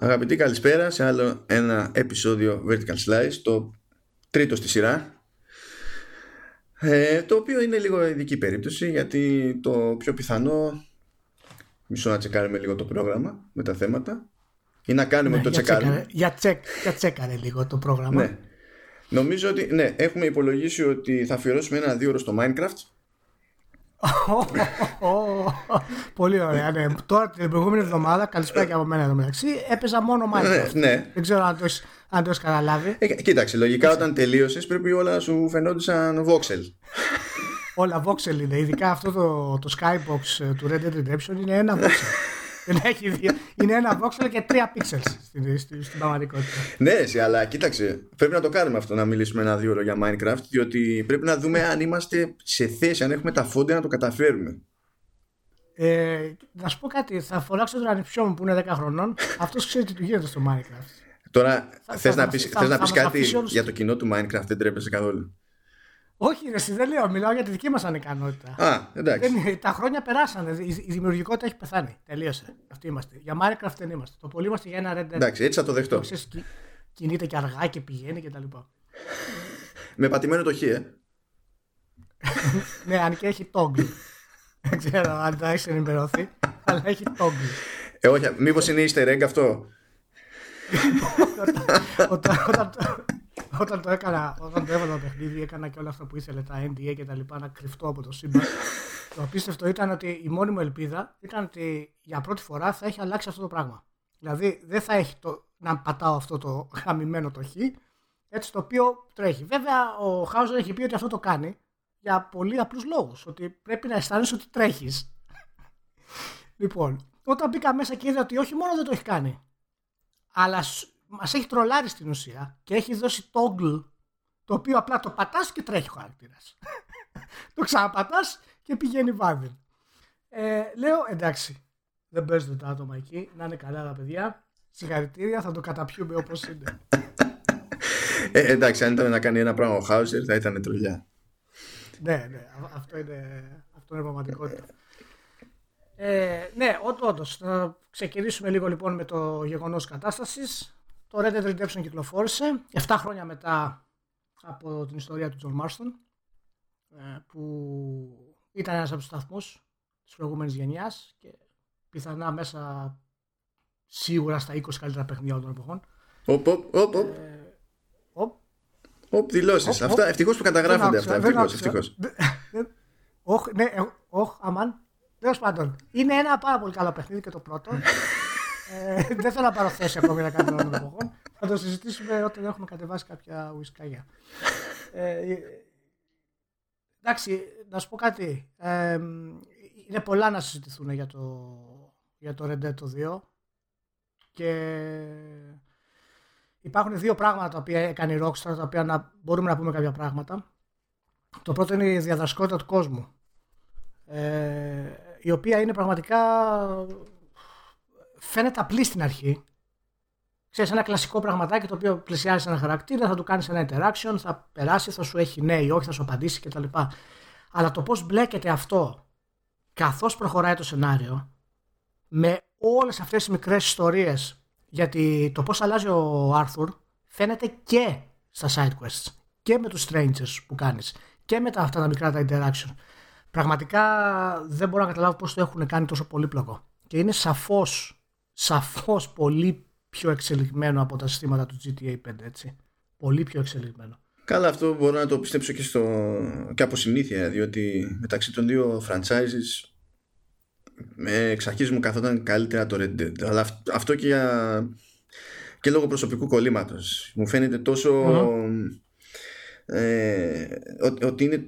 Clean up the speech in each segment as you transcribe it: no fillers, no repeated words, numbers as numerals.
Αγαπητοί, καλησπέρα σε άλλο ένα επεισόδιο Vertical Slice, το τρίτο στη σειρά, το οποίο είναι λίγο ειδική περίπτωση, γιατί το πιο πιθανό, μισό να τσεκάρουμε λίγο το πρόγραμμα με τα θέματα ή να κάνουμε το τσεκάρουμε. Για τσέκαρε λίγο το πρόγραμμα. Ναι. Νομίζω ότι ναι, έχουμε υπολογίσει ότι θα αφιερώσουμε 1-2 ώρες στο Minecraft. Πολύ ωραία. Τώρα την προηγούμενη εβδομάδα, καλησπέρα και από μένα εδώ μεταξύ, έπαιζα μόνο Minecraft. Δεν ξέρω αν το έχεις καταλάβει. Κοίταξε, λογικά όταν τελείωσες πρέπει όλα σου φαινόντουσαν voxel. Όλα voxel είναι. Ειδικά αυτό το Skybox του Red Dead Redemption είναι ένα voxel. Είναι ένα voxel και 3 pixels στην πραγματικότητα. Ναι, αλλά κοίταξε, πρέπει να το κάνουμε αυτό, να μιλήσουμε 1-2 ώρες για Minecraft, διότι πρέπει να δούμε αν είμαστε σε θέση, αν έχουμε τα φόντα να το καταφέρουμε. Να σου πω κάτι, θα φωνάξω τον ανιψιό μου που είναι 10 χρονών, αυτός ξέρει τι του γίνεται στο Minecraft. Τώρα θες να πεις κάτι για το κοινό του Minecraft, δεν τρέπεσαι καθόλου? Όχι, εσύ, δεν λέω, μιλάω για τη δική μας ανικανότητα. Τα χρόνια περάσανε, η δημιουργικότητα έχει πεθάνει, τελείωσε. Αυτοί είμαστε, για Minecraft δεν είμαστε, το πολύ είμαστε για ένα Red Dead. Εντάξει, έτσι θα το δεχτώ. Κινείται και αργά και πηγαίνει και τα λοιπά. Με πατημένο το χ, ναι, αν και έχει toggle. Δεν ξέρω αν θα έχεις ενημερωθεί, αλλά έχει toggle. Όχι, μήπως είναι easter egg αυτό? Όταν το έκανα, όταν το έβαλα το παιχνίδι, έκανα και όλα αυτά που ήθελε, τα NDA και τα λοιπά, να κρυφτώ από το σύμπαν. Το απίστευτο ήταν ότι η μόνη μου ελπίδα ήταν ότι για πρώτη φορά θα έχει αλλάξει αυτό το πράγμα. Δηλαδή δεν θα έχει να πατάω αυτό το χαμημένο το χ, έτσι, το οποίο τρέχει. Βέβαια ο Χάουζερ έχει πει ότι αυτό το κάνει για πολύ απλούς λόγους, ότι πρέπει να αισθάνεσαι ότι τρέχεις. Λοιπόν, όταν μπήκα μέσα και είδα ότι όχι μόνο δεν το έχει κάνει, αλλά μας έχει τρολάρει στην ουσία και έχει δώσει toggle, το οποίο απλά το πατάς και τρέχει ο χαρακτήρας. Το ξαναπατάς και πηγαίνει βάδιν. Λέω εντάξει, δεν παίζονται τα άτομα εκεί, να είναι καλά τα παιδιά, συγχαρητήρια, θα το καταπιούμε όπως είναι. Εντάξει, αν ήταν να κάνει ένα πράγμα ο Χάουζερ θα ήταν τρολιά. Ναι, ναι, αυτό είναι πραγματικότητα. Ναι, όντως, να ξεκινήσουμε λίγο λοιπόν με το γεγονός κατάστασης. Το Red Dead Redemption κυκλοφόρησε 7 χρόνια μετά από την ιστορία του John Marston, που ήταν ένας από τους σταθμούς της προηγούμενης γενιάς και πιθανά μέσα σίγουρα στα 20 καλύτερα παιχνίδια όλων των εποχών. Οπ, δηλώσεις. Αυτά ευτυχώς που καταγράφονται αυτά. Ευτυχώς. Όχι, ναι, όχι, αμάν. Τέλος πάντων, είναι ένα πάρα πολύ καλό παιχνίδι και το πρώτο. Δεν θέλω να πάρω θέση ακόμη για κάποιον άλλον εποχών. Θα το συζητήσουμε όταν έχουμε κατεβάσει κάποια ουισκάγια. Εντάξει, να σου πω κάτι. Είναι πολλά να συζητηθούν για το Red Dead το 2 και υπάρχουν 2 πράγματα τα οποία έκανε η Rockstar, τα οποία μπορούμε να πούμε κάποια πράγματα. Το πρώτο είναι η διαδραστικότητα του κόσμου, η οποία είναι πραγματικά, φαίνεται απλή στην αρχή. Ξέρεις, ένα κλασικό πραγματάκι το οποίο πλησιάζει ένα χαρακτήρα, θα του κάνεις ένα interaction, θα περάσει, θα σου έχει ναι ή όχι, θα σου απαντήσει κτλ. Αλλά το πώς μπλέκεται αυτό καθώς προχωράει το σενάριο με όλες αυτές τις μικρές ιστορίες, γιατί το πώς αλλάζει ο Arthur φαίνεται και στα side quests και με τους strangers που κάνεις και με αυτά τα μικρά τα interaction. Πραγματικά δεν μπορώ να καταλάβω πώς το έχουν κάνει τόσο πολύπλοκο και είναι σαφώς πολύ πιο εξελιγμένο από τα συστήματα του GTA 5, έτσι. Πολύ πιο εξελιγμένο. Καλά, αυτό μπορώ να το πιστέψω και από συνήθεια, διότι μεταξύ των 2 franchises εξ αρχής μου καθόταν καλύτερα το Red Dead, αλλά αυτό και λόγω προσωπικού κολλήματος. Μου φαίνεται τόσο ότι είναι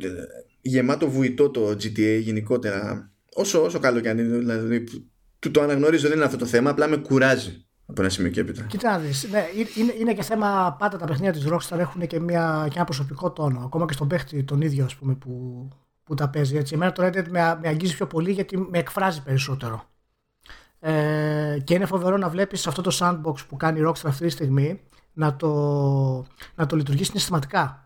γεμάτο βουητό το GTA γενικότερα, όσο καλό και αν είναι, δηλαδή το αναγνωρίζω, δεν είναι αυτό το θέμα, απλά με κουράζει από ένα σημείο και έπειτα. Κοιτάξτε, ναι, είναι και θέμα, πάντα τα παιχνίδια της Rockstar έχουν και ένα προσωπικό τόνο, ακόμα και στον παίχτη τον ίδιο, ας πούμε, που τα παίζει, έτσι. Εμένα το Red Dead με αγγίζει πιο πολύ γιατί με εκφράζει περισσότερο, και είναι φοβερό να βλέπεις αυτό το sandbox που κάνει η Rockstar αυτή τη στιγμή να το λειτουργεί συναισθηματικά.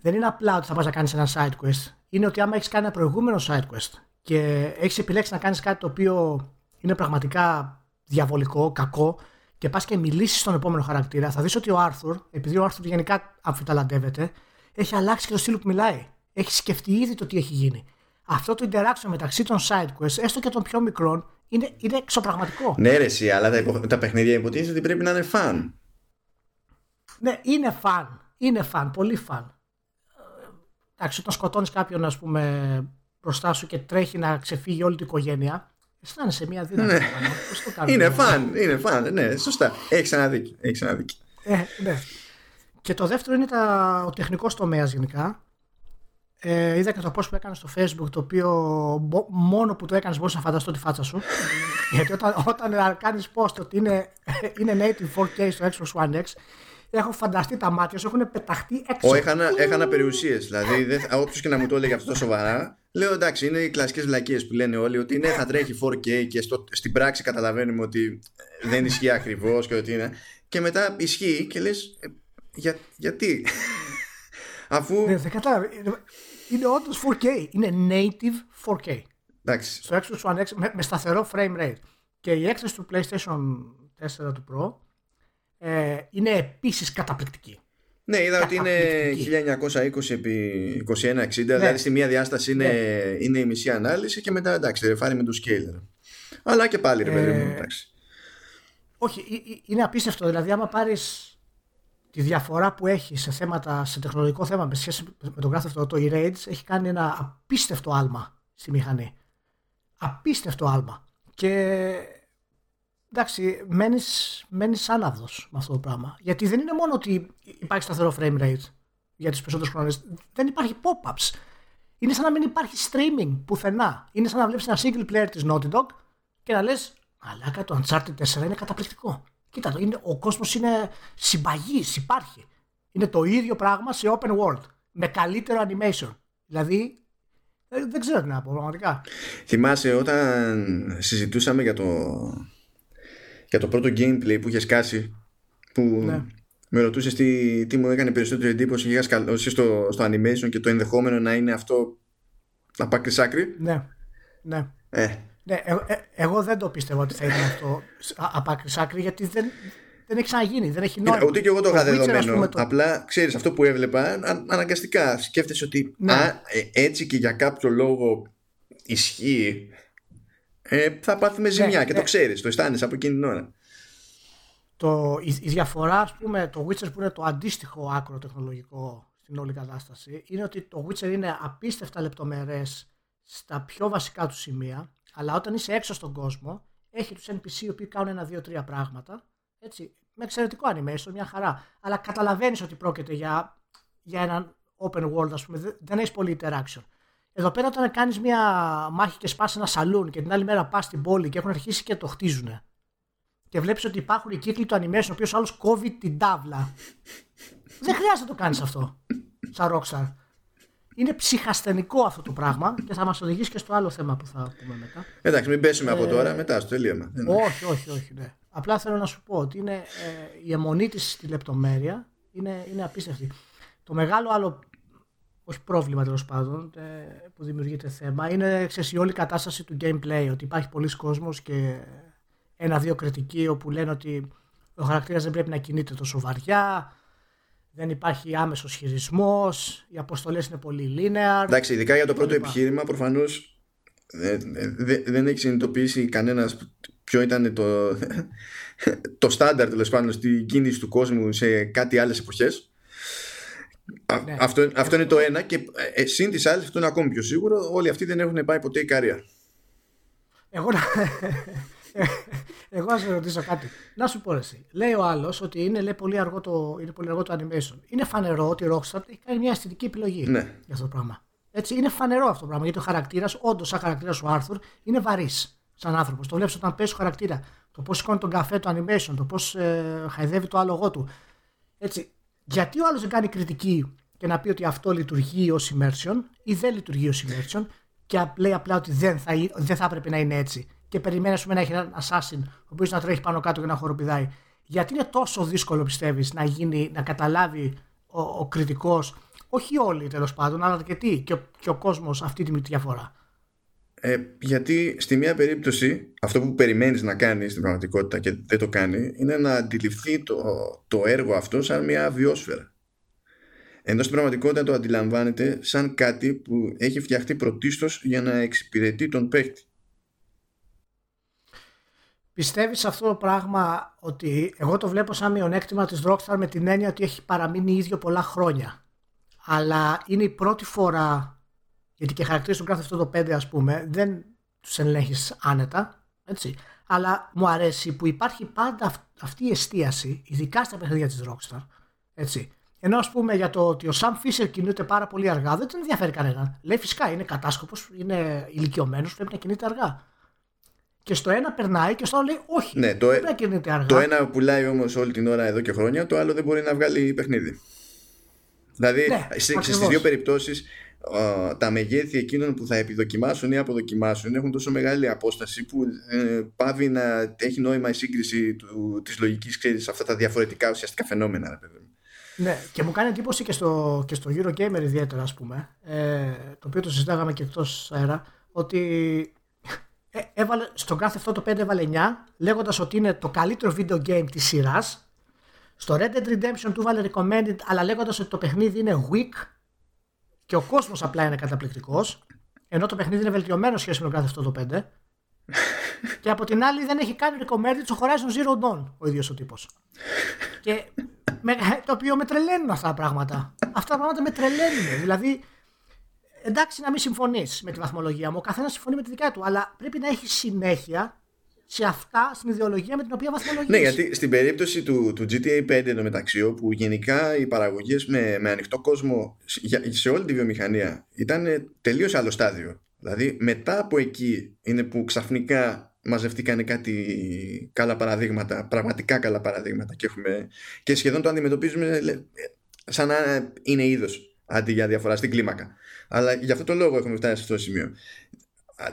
Δεν είναι απλά ότι θα πας να κάνεις ένα side quest, είναι ότι άμα έχεις κάνει ένα προηγούμενο side quest και έχεις επιλέξει να κάνεις κάτι το οποίο είναι πραγματικά διαβολικό, κακό, και πας και μιλήσεις στον επόμενο χαρακτήρα, θα δεις ότι ο Άρθουρ, επειδή ο Άρθουρ γενικά αμφιταλαντεύεται, έχει αλλάξει και το στυλ που μιλάει. Έχει σκεφτεί ήδη το τι έχει γίνει. Αυτό το interaction μεταξύ των side quests, έστω και των πιο μικρών, είναι εξωπραγματικό. Ναι, ρε, εσύ, αλλά τα παιχνίδια υποτίθεται ότι πρέπει να είναι fun. Ναι, είναι fun. Είναι fun, πολύ fun. Εντάξει, όταν σκοτώνεις κάποιον, ας πούμε, μπροστά σου και τρέχει να ξεφύγει όλη την οικογένεια, αισθάνεσαι μια δύναμη. Ναι. Είναι fun, είναι fun. Ναι, σωστά. Έχεις αναδίκη. Ναι. Και το δεύτερο είναι ο τεχνικός τομέας γενικά. Είδα και το post που έκανε στο Facebook, το οποίο μόνο που το έκανες μπορείς να φανταστώ τη φάτσα σου. Γιατί όταν κάνεις post ότι είναι native 4K στο Xbox One X, έχω φανταστεί τα μάτια σου, έχουν πεταχτεί έξω. Έχανα περιουσίες. Δηλαδή, όποιος και να μου το έλεγε αυτό σοβαρά, λέω εντάξει, είναι οι κλασικές βλακίες που λένε όλοι ότι ναι, θα τρέχει 4K και στην πράξη καταλαβαίνουμε ότι δεν ισχύει ακριβώς και ότι είναι. Και μετά ισχύει και λες γιατί. Αφού... Δεν κατάλαβα. Είναι όντως 4K. Είναι native 4K. Εντάξει. Στο Xbox One X με σταθερό frame rate. Και η έκθεση του PlayStation 4 του Pro είναι επίσης καταπληκτική. Ναι, είδα ότι είναι 1920x2160. Ναι. Δηλαδή στη μία διάσταση είναι η μισή ανάλυση και μετά εντάξει, ρεφάρει με το scaler. Αλλά και πάλι ρε παιδί μου, εντάξει. Όχι, είναι απίστευτο. Δηλαδή άμα πάρεις τη διαφορά που έχει σε τεχνολογικό θέμα με σχέση με τον κάθε αυτό, το E-Rage έχει κάνει ένα απίστευτο άλμα στη μηχανή. Απίστευτο άλμα. Και εντάξει, μένεις άναυδος με αυτό το πράγμα. Γιατί δεν είναι μόνο ότι υπάρχει σταθερό frame rate για τις περισσότερες χρόνες. Δεν υπάρχει pop-ups. Είναι σαν να μην υπάρχει streaming πουθενά. Είναι σαν να βλέπεις ένα single player της Naughty Dog και να λες μαλάκα, το Uncharted 4 είναι καταπληκτικό. Κοίτα, ο κόσμος είναι συμπαγής, υπάρχει. Είναι το ίδιο πράγμα σε open world, με καλύτερο animation. Δηλαδή, δεν ξέρω τι να πω πραγματικά. Θυμάσαι όταν συζητούσαμε για το πρώτο gameplay που είχε σκάσει, που με ρωτούσες τι μου έκανε περισσότερη εντύπωση, είχα σκαλώσει στο animation και το ενδεχόμενο να είναι αυτό απ' άκρη σ' άκρη. Ναι. Ναι, εγώ δεν το πίστευα ότι θα είναι αυτό απ' άκρη σ' άκρη, γιατί δεν έχει ξαναγίνει, δεν έχει νόημα. Ούτε και εγώ το είχα δεδομένο. Απλά ξέρεις, αυτό που έβλεπα, αναγκαστικά σκέφτεσαι ότι έτσι και για κάποιο λόγο ισχύει, θα πάθουμε ζημιά και το ξέρεις, το αισθάνεσαι από εκείνη την ώρα. Η διαφορά, ας πούμε, το Witcher που είναι το αντίστοιχο άκρο τεχνολογικό στην όλη κατάσταση, είναι ότι το Witcher είναι απίστευτα λεπτομερές στα πιο βασικά του σημεία. Αλλά όταν είσαι έξω στον κόσμο, έχει τους NPC οι οποίοι κάνουν 1, 2, 3 πράγματα. Έτσι, με εξαιρετικό animation, μια χαρά. Αλλά καταλαβαίνεις ότι πρόκειται για έναν open world, ας πούμε. Δεν έχεις πολύ interaction. Εδώ πέρα, όταν κάνεις μια μάχη και σπάς ένα σαλούν και την άλλη μέρα πας στην πόλη και έχουν αρχίσει και το χτίζουνε. Και βλέπεις ότι υπάρχουν οι κύκλοι του animation, ο οποίος άλλος κόβει την τάβλα. Δεν χρειάζεται να το κάνεις αυτό, σαν Rockstar. Είναι ψυχασθενικό αυτό το πράγμα και θα μας οδηγήσει και στο άλλο θέμα που θα πούμε μετά. Εντάξει, μην πέσουμε από τώρα, μετά στο τελείωμα. Όχι, ναι. Απλά θέλω να σου πω ότι είναι, η αιμονή της στη λεπτομέρεια είναι απίστευτη. Το μεγάλο άλλο, όχι πρόβλημα τέλος πάντων, που δημιουργείται θέμα, είναι η όλη κατάσταση του gameplay. Ότι υπάρχει πολλοί κόσμος και 1-2 κριτικοί όπου λένε ότι ο χαρακτήρας δεν πρέπει να κινείται τόσο βαριά. Δεν υπάρχει άμεσος χειρισμός, οι αποστολές είναι πολύ linear. Εντάξει, ειδικά για το πρώτο επιχείρημα, προφανώς δεν έχει συνειδητοποιήσει κανένας ποιο ήταν το στάνταρ, τέλος πάντων, στην κίνηση του κόσμου σε κάτι άλλες εποχές. Ναι. Αυτό είναι το ένα. Και συν τις άλλες, αυτό είναι ακόμη πιο σίγουρο, όλοι αυτοί δεν έχουν πάει ποτέ η καρία. Εγώ να σε ρωτήσω κάτι. Να σου πω εσύ. Λέει ο άλλος ότι είναι πολύ αργό το animation. Είναι φανερό ότι η Rockstar έχει κάνει μια αισθητική επιλογή για αυτό το πράγμα. Έτσι, είναι φανερό αυτό το πράγμα. Γιατί ο χαρακτήρας, όντως σαν χαρακτήρας ο Άρθουρ, είναι βαρύς σαν άνθρωπος. Το βλέπεις όταν παίζει ο χαρακτήρα. Το πώς σηκώνει τον καφέ, το animation, το πώς χαϊδεύει το άλογο του. Έτσι. Γιατί ο άλλος δεν κάνει κριτική και να πει ότι αυτό λειτουργεί ως immersion ή δεν λειτουργεί ως immersion και λέει απλά ότι δεν θα έπρεπε να είναι έτσι. Και περιμένεις να έχει έναν assassin ο οποίος να τρέχει πάνω κάτω και να χοροπηδάει. Γιατί είναι τόσο δύσκολο, πιστεύεις, να καταλάβει ο κριτικός, όχι όλοι τέλος πάντων, αλλά αρκετοί και ο κόσμος αυτή τη διαφορά? Γιατί στη μία περίπτωση αυτό που περιμένεις να κάνει στην πραγματικότητα και δεν το κάνει είναι να αντιληφθεί το έργο αυτό σαν μια βιόσφαιρα, ενώ στην πραγματικότητα το αντιλαμβάνεται σαν κάτι που έχει φτιαχτεί πρωτίστως για να εξυπηρετεί τον παίκτη. Πιστεύεις αυτό το πράγμα ότι εγώ το βλέπω σαν μειονέκτημα της Rockstar με την έννοια ότι έχει παραμείνει ίδιο πολλά χρόνια, αλλά είναι η πρώτη φορά, γιατί και χαρακτήριζε τον κάθε αυτό το 5 ας πούμε, δεν τους ελέγχεις άνετα, έτσι, αλλά μου αρέσει που υπάρχει πάντα αυτή η εστίαση, ειδικά στα παιχνίδια της Rockstar, έτσι. Ενώ ας πούμε για το ότι ο Sam Fisher κινείται πάρα πολύ αργά δεν τον ενδιαφέρει κανέναν. Λέει φυσικά είναι κατάσκοπος, είναι ηλικιωμένος, πρέπει να κινείται αργά. Και στο ένα περνάει και στο άλλο λέει όχι, ναι, πρέπει να κινείται αργά. Το ένα πουλάει όμως όλη την ώρα εδώ και χρόνια, το άλλο δεν μπορεί να βγάλει παιχνίδι. Δηλαδή ναι, στις δύο περιπτώσεις τα μεγέθη εκείνων που θα επιδοκιμάσουν ή αποδοκιμάσουν έχουν τόσο μεγάλη απόσταση που πάβει να έχει νόημα η σύγκριση της λογικής, ξέρεις, αυτά τα διαφορετικά ουσιαστικά φαινόμενα, ρε παιδί. Ναι, και μου κάνει εντύπωση και στο Eurogamer ιδιαίτερα, ας πούμε, το οποίο το συζητάγαμε και εκτός αέρα, ότι στον κάθε αυτό το 5 έβαλε 9, λέγοντας ότι είναι το καλύτερο video game της σειράς. Στο Red Dead Redemption του βάλε recommended, αλλά λέγοντας ότι το παιχνίδι είναι weak και ο κόσμος απλά είναι καταπληκτικός, ενώ το παιχνίδι είναι βελτιωμένο σχέση με τον κάθε αυτό το 5. Και από την άλλη δεν έχει κάνει recommended στο Horizon Zero Dawn ο ίδιος ο τύπος. Και το οποίο με τρελαίνουν αυτά τα πράγματα. Αυτά τα πράγματα με τρελαίνουν. Δηλαδή, εντάξει, να μην συμφωνείς με τη βαθμολογία μου, ο καθένας συμφωνεί με τη δικιά του, αλλά πρέπει να έχει συνέχεια σε αυτά, στην ιδεολογία με την οποία βαθμολογείς. Ναι, γιατί στην περίπτωση του GTA 5 εντωμεταξύ, όπου γενικά οι παραγωγές με ανοιχτό κόσμο σε όλη τη βιομηχανία ήταν τελείως άλλο στάδιο. Δηλαδή, μετά από εκεί είναι που ξαφνικά μαζευτήκανε κάτι καλά παραδείγματα, πραγματικά καλά παραδείγματα, και σχεδόν το αντιμετωπίζουμε σαν να είναι είδος αντί για διαφορά στην κλίμακα. Αλλά γι' αυτό το λόγο έχουμε φτάσει σε αυτό το σημείο.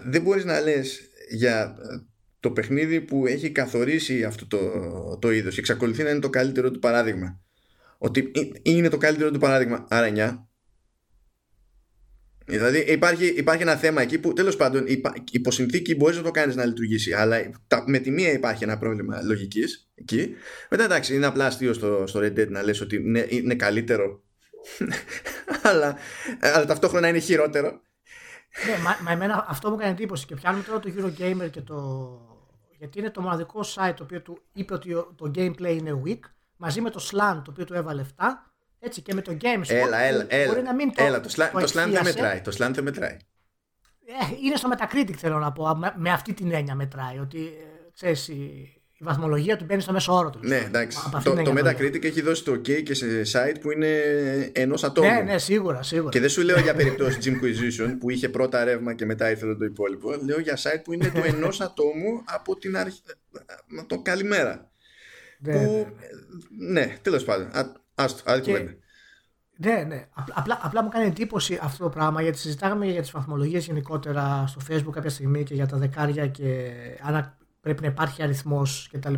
Δεν μπορείς να λες για το παιχνίδι που έχει καθορίσει αυτό το είδος, εξακολουθεί να είναι το καλύτερο του παράδειγμα, ότι είναι το καλύτερο του παράδειγμα, άρα 9. Δηλαδή υπάρχει ένα θέμα εκεί που τέλος πάντων υπό συνθήκη μπορείς να το κάνεις να λειτουργήσει, αλλά με τη μία υπάρχει ένα πρόβλημα λογικής εκεί. Μετά εντάξει, είναι απλά αστείο στο Red Dead να λες ότι ναι, είναι καλύτερο αλλά ταυτόχρονα είναι χειρότερο. Ναι, μα εμένα αυτό μου κάνει εντύπωση. Και πιάνουμε τώρα το Eurogamer και γιατί είναι το μοναδικό site το οποίο του είπε ότι το gameplay είναι weak, μαζί με το Slan το οποίο του έβαλε 7. Έτσι, και με το GameSpot μπορεί να μην το Slam δεν μετράει. Είναι στο Metacritic, θέλω να πω, με αυτή την έννοια μετράει, ότι ξέρεις, η βαθμολογία του μπαίνει στο μέσο όρο του. Ναι, εντάξει, το Metacritic έχει δώσει το OK και σε site που είναι ενός ατόμου. Ναι, ναι, σίγουρα. Και δεν σου λέω για περιπτώσεις Jimquisition που είχε πρώτα ρεύμα και μετά ήρθε το υπόλοιπο. Λέω για site που είναι το ενός ατόμου από την αρχή, το καλημέρα. Ναι, τέλος πάντων. Ναι. Απλά μου κάνει εντύπωση αυτό το πράγμα, γιατί συζητάγαμε για τις βαθμολογίες γενικότερα στο Facebook κάποια στιγμή και για τα δεκάρια και αν πρέπει να υπάρχει αριθμός κτλ.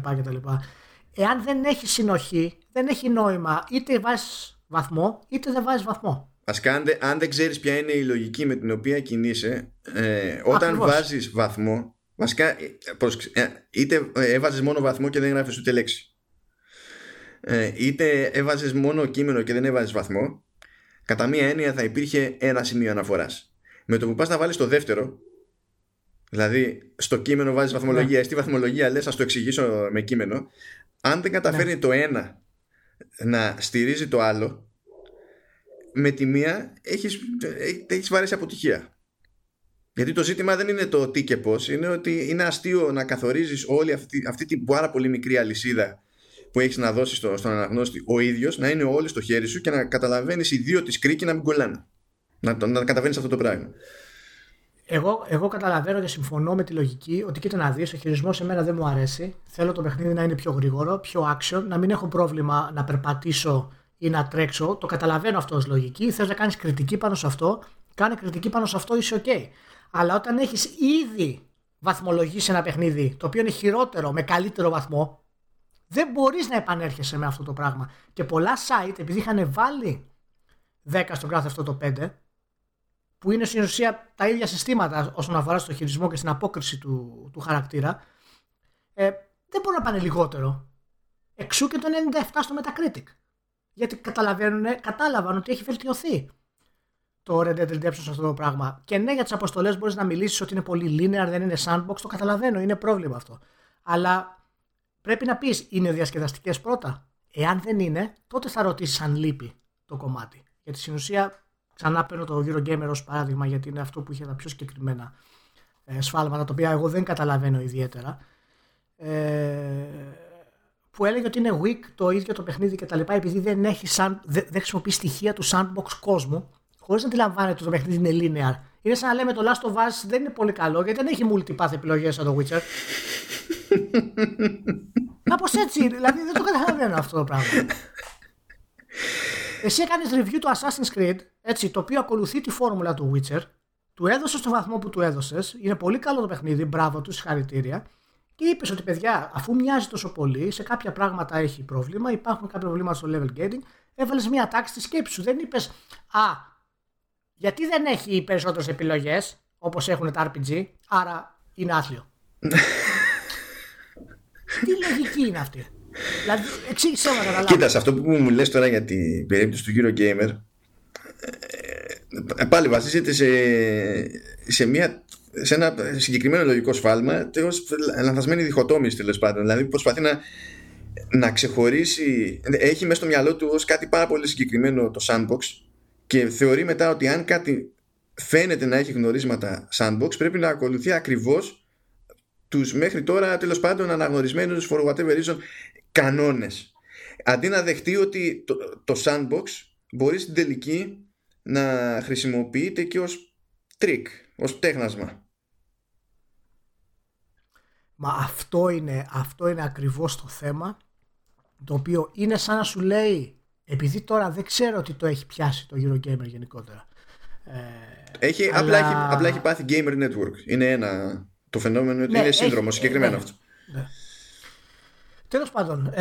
Εάν δεν έχει συνοχή, δεν έχει νόημα, είτε βάζεις βασμό είτε δεν βάζεις βαθμό. Αν δεν ξέρεις ποια είναι η λογική με την οποία κινείσαι, όταν ακριβώς βάζεις βαθμό, είτε έβαζες μόνο βαθμό και δεν γράφεις ούτε λέξη, είτε έβαζες μόνο κείμενο και δεν έβαζες βαθμό, κατά μία έννοια θα υπήρχε ένα σημείο αναφοράς. Με το που πας να βάλεις το δεύτερο, δηλαδή στο κείμενο βάζεις βαθμολογία, στη βαθμολογία λες ας το εξηγήσω με κείμενο, αν δεν καταφέρνει το ένα να στηρίζει το άλλο, με τη μία έχεις βαρέσει αποτυχία. Γιατί το ζήτημα δεν είναι το τι και πώς, είναι ότι είναι αστείο να καθορίζεις όλη αυτή την πάρα πολύ μικρή αλυσίδα που έχεις να δώσεις στον αναγνώστη ο ίδιος, να είναι όλοι στο χέρι σου και να καταλαβαίνεις οι δύο τις κρίκοι να μην κολλάνε. Να καταλαβαίνεις αυτό το πράγμα. Εγώ καταλαβαίνω και συμφωνώ με τη λογική ότι κοίτα να δεις, ο χειρισμός εμένα δεν μου αρέσει. Θέλω το παιχνίδι να είναι πιο γρήγορο, πιο action, να μην έχω πρόβλημα να περπατήσω ή να τρέξω. Το καταλαβαίνω αυτό ως λογική. Θες να κάνεις κριτική πάνω σε αυτό, κάνε κριτική πάνω σε αυτό, είσαι OK. Αλλά όταν έχεις ήδη βαθμολογήσει ένα παιχνίδι το οποίο είναι χειρότερο με καλύτερο βαθμό, δεν μπορείς να επανέρχεσαι με αυτό το πράγμα. Και πολλά site, επειδή είχαν βάλει 10 στον κάθε αυτό το 5, που είναι στην ουσία τα ίδια συστήματα όσον αφορά στο χειρισμό και στην απόκριση του χαρακτήρα, δεν μπορούν να πάνε λιγότερο. Εξού και το 97 στο Metacritic. Γιατί κατάλαβαν ότι έχει βελτιωθεί το Red Dead Redemption σε αυτό το πράγμα. Και ναι, για τις αποστολές μπορείς να μιλήσεις ότι είναι πολύ linear, δεν είναι sandbox, το καταλαβαίνω, είναι πρόβλημα αυτό. Αλλά πρέπει να πεις, είναι διασκεδαστικές πρώτα. Εάν δεν είναι, τότε θα ρωτήσεις αν λείπει το κομμάτι. Γιατί στην ουσία, ξανά παίρνω το Eurogamer ως παράδειγμα, γιατί είναι αυτό που είχε τα πιο συγκεκριμένα σφάλματα, τα οποία εγώ δεν καταλαβαίνω ιδιαίτερα. Που έλεγε ότι είναι weak το ίδιο το παιχνίδι και τα λοιπά, επειδή δεν χρησιμοποιεί στοιχεία του sandbox κόσμου, χωρίς να αντιλαμβάνεται ότι το παιχνίδι είναι linear. Είναι σαν να λέμε το Last of Us δεν είναι πολύ καλό, γιατί δεν έχει multipath επιλογές σαν το Witcher. Κάπως έτσι, δηλαδή δεν το καταλαβαίνω αυτό το πράγμα. Εσύ έκανες review του Assassin's Creed, έτσι, το οποίο ακολουθεί τη φόρμουλα του Witcher, του έδωσες το βαθμό που του έδωσες, είναι πολύ καλό το παιχνίδι, μπράβο του, συγχαρητήρια. Και είπες ότι παιδιά, αφού μοιάζει τόσο πολύ, σε κάποια πράγματα έχει πρόβλημα, υπάρχουν κάποια προβλήματα στο level gating, έβαλες μια τάξη στη σκέψη σου. Δεν είπες, γιατί δεν έχει περισσότερες επιλογές, όπως έχουν τα RPG, άρα είναι άθλιο. Τι λογική είναι αυτή? Δηλαδή, εξήγησέ μου να καταλάβω. Κοίτας, αυτό που μου λες τώρα για την περίπτωση του Eurogamer, πάλι βασίζεται σε ένα συγκεκριμένο λογικό σφάλμα, λανθασμένη διχοτόμηση τέλος πάντων. Δηλαδή προσπαθεί να ξεχωρίσει, έχει μέσα στο μυαλό του ως κάτι πάρα πολύ συγκεκριμένο το sandbox και θεωρεί μετά ότι αν κάτι φαίνεται να έχει γνωρίσματα sandbox πρέπει να ακολουθεί ακριβώς τους μέχρι τώρα τέλος πάντων αναγνωρισμένους for whatever reason κανόνες. Αντί να δεχτεί ότι το sandbox μπορεί στην τελική να χρησιμοποιείται και ως trick, ως τέχνασμα. Μα αυτό είναι ακριβώς το θέμα, το οποίο είναι σαν να σου λέει, επειδή τώρα δεν ξέρω τι το έχει πιάσει το Eurogamer γενικότερα. Απλά έχει πάθει Gamer Network. Είναι ένα το φαινόμενο, ναι, είναι σύνδρομο συγκεκριμένο αυτό. Ναι. Τέλος πάντων,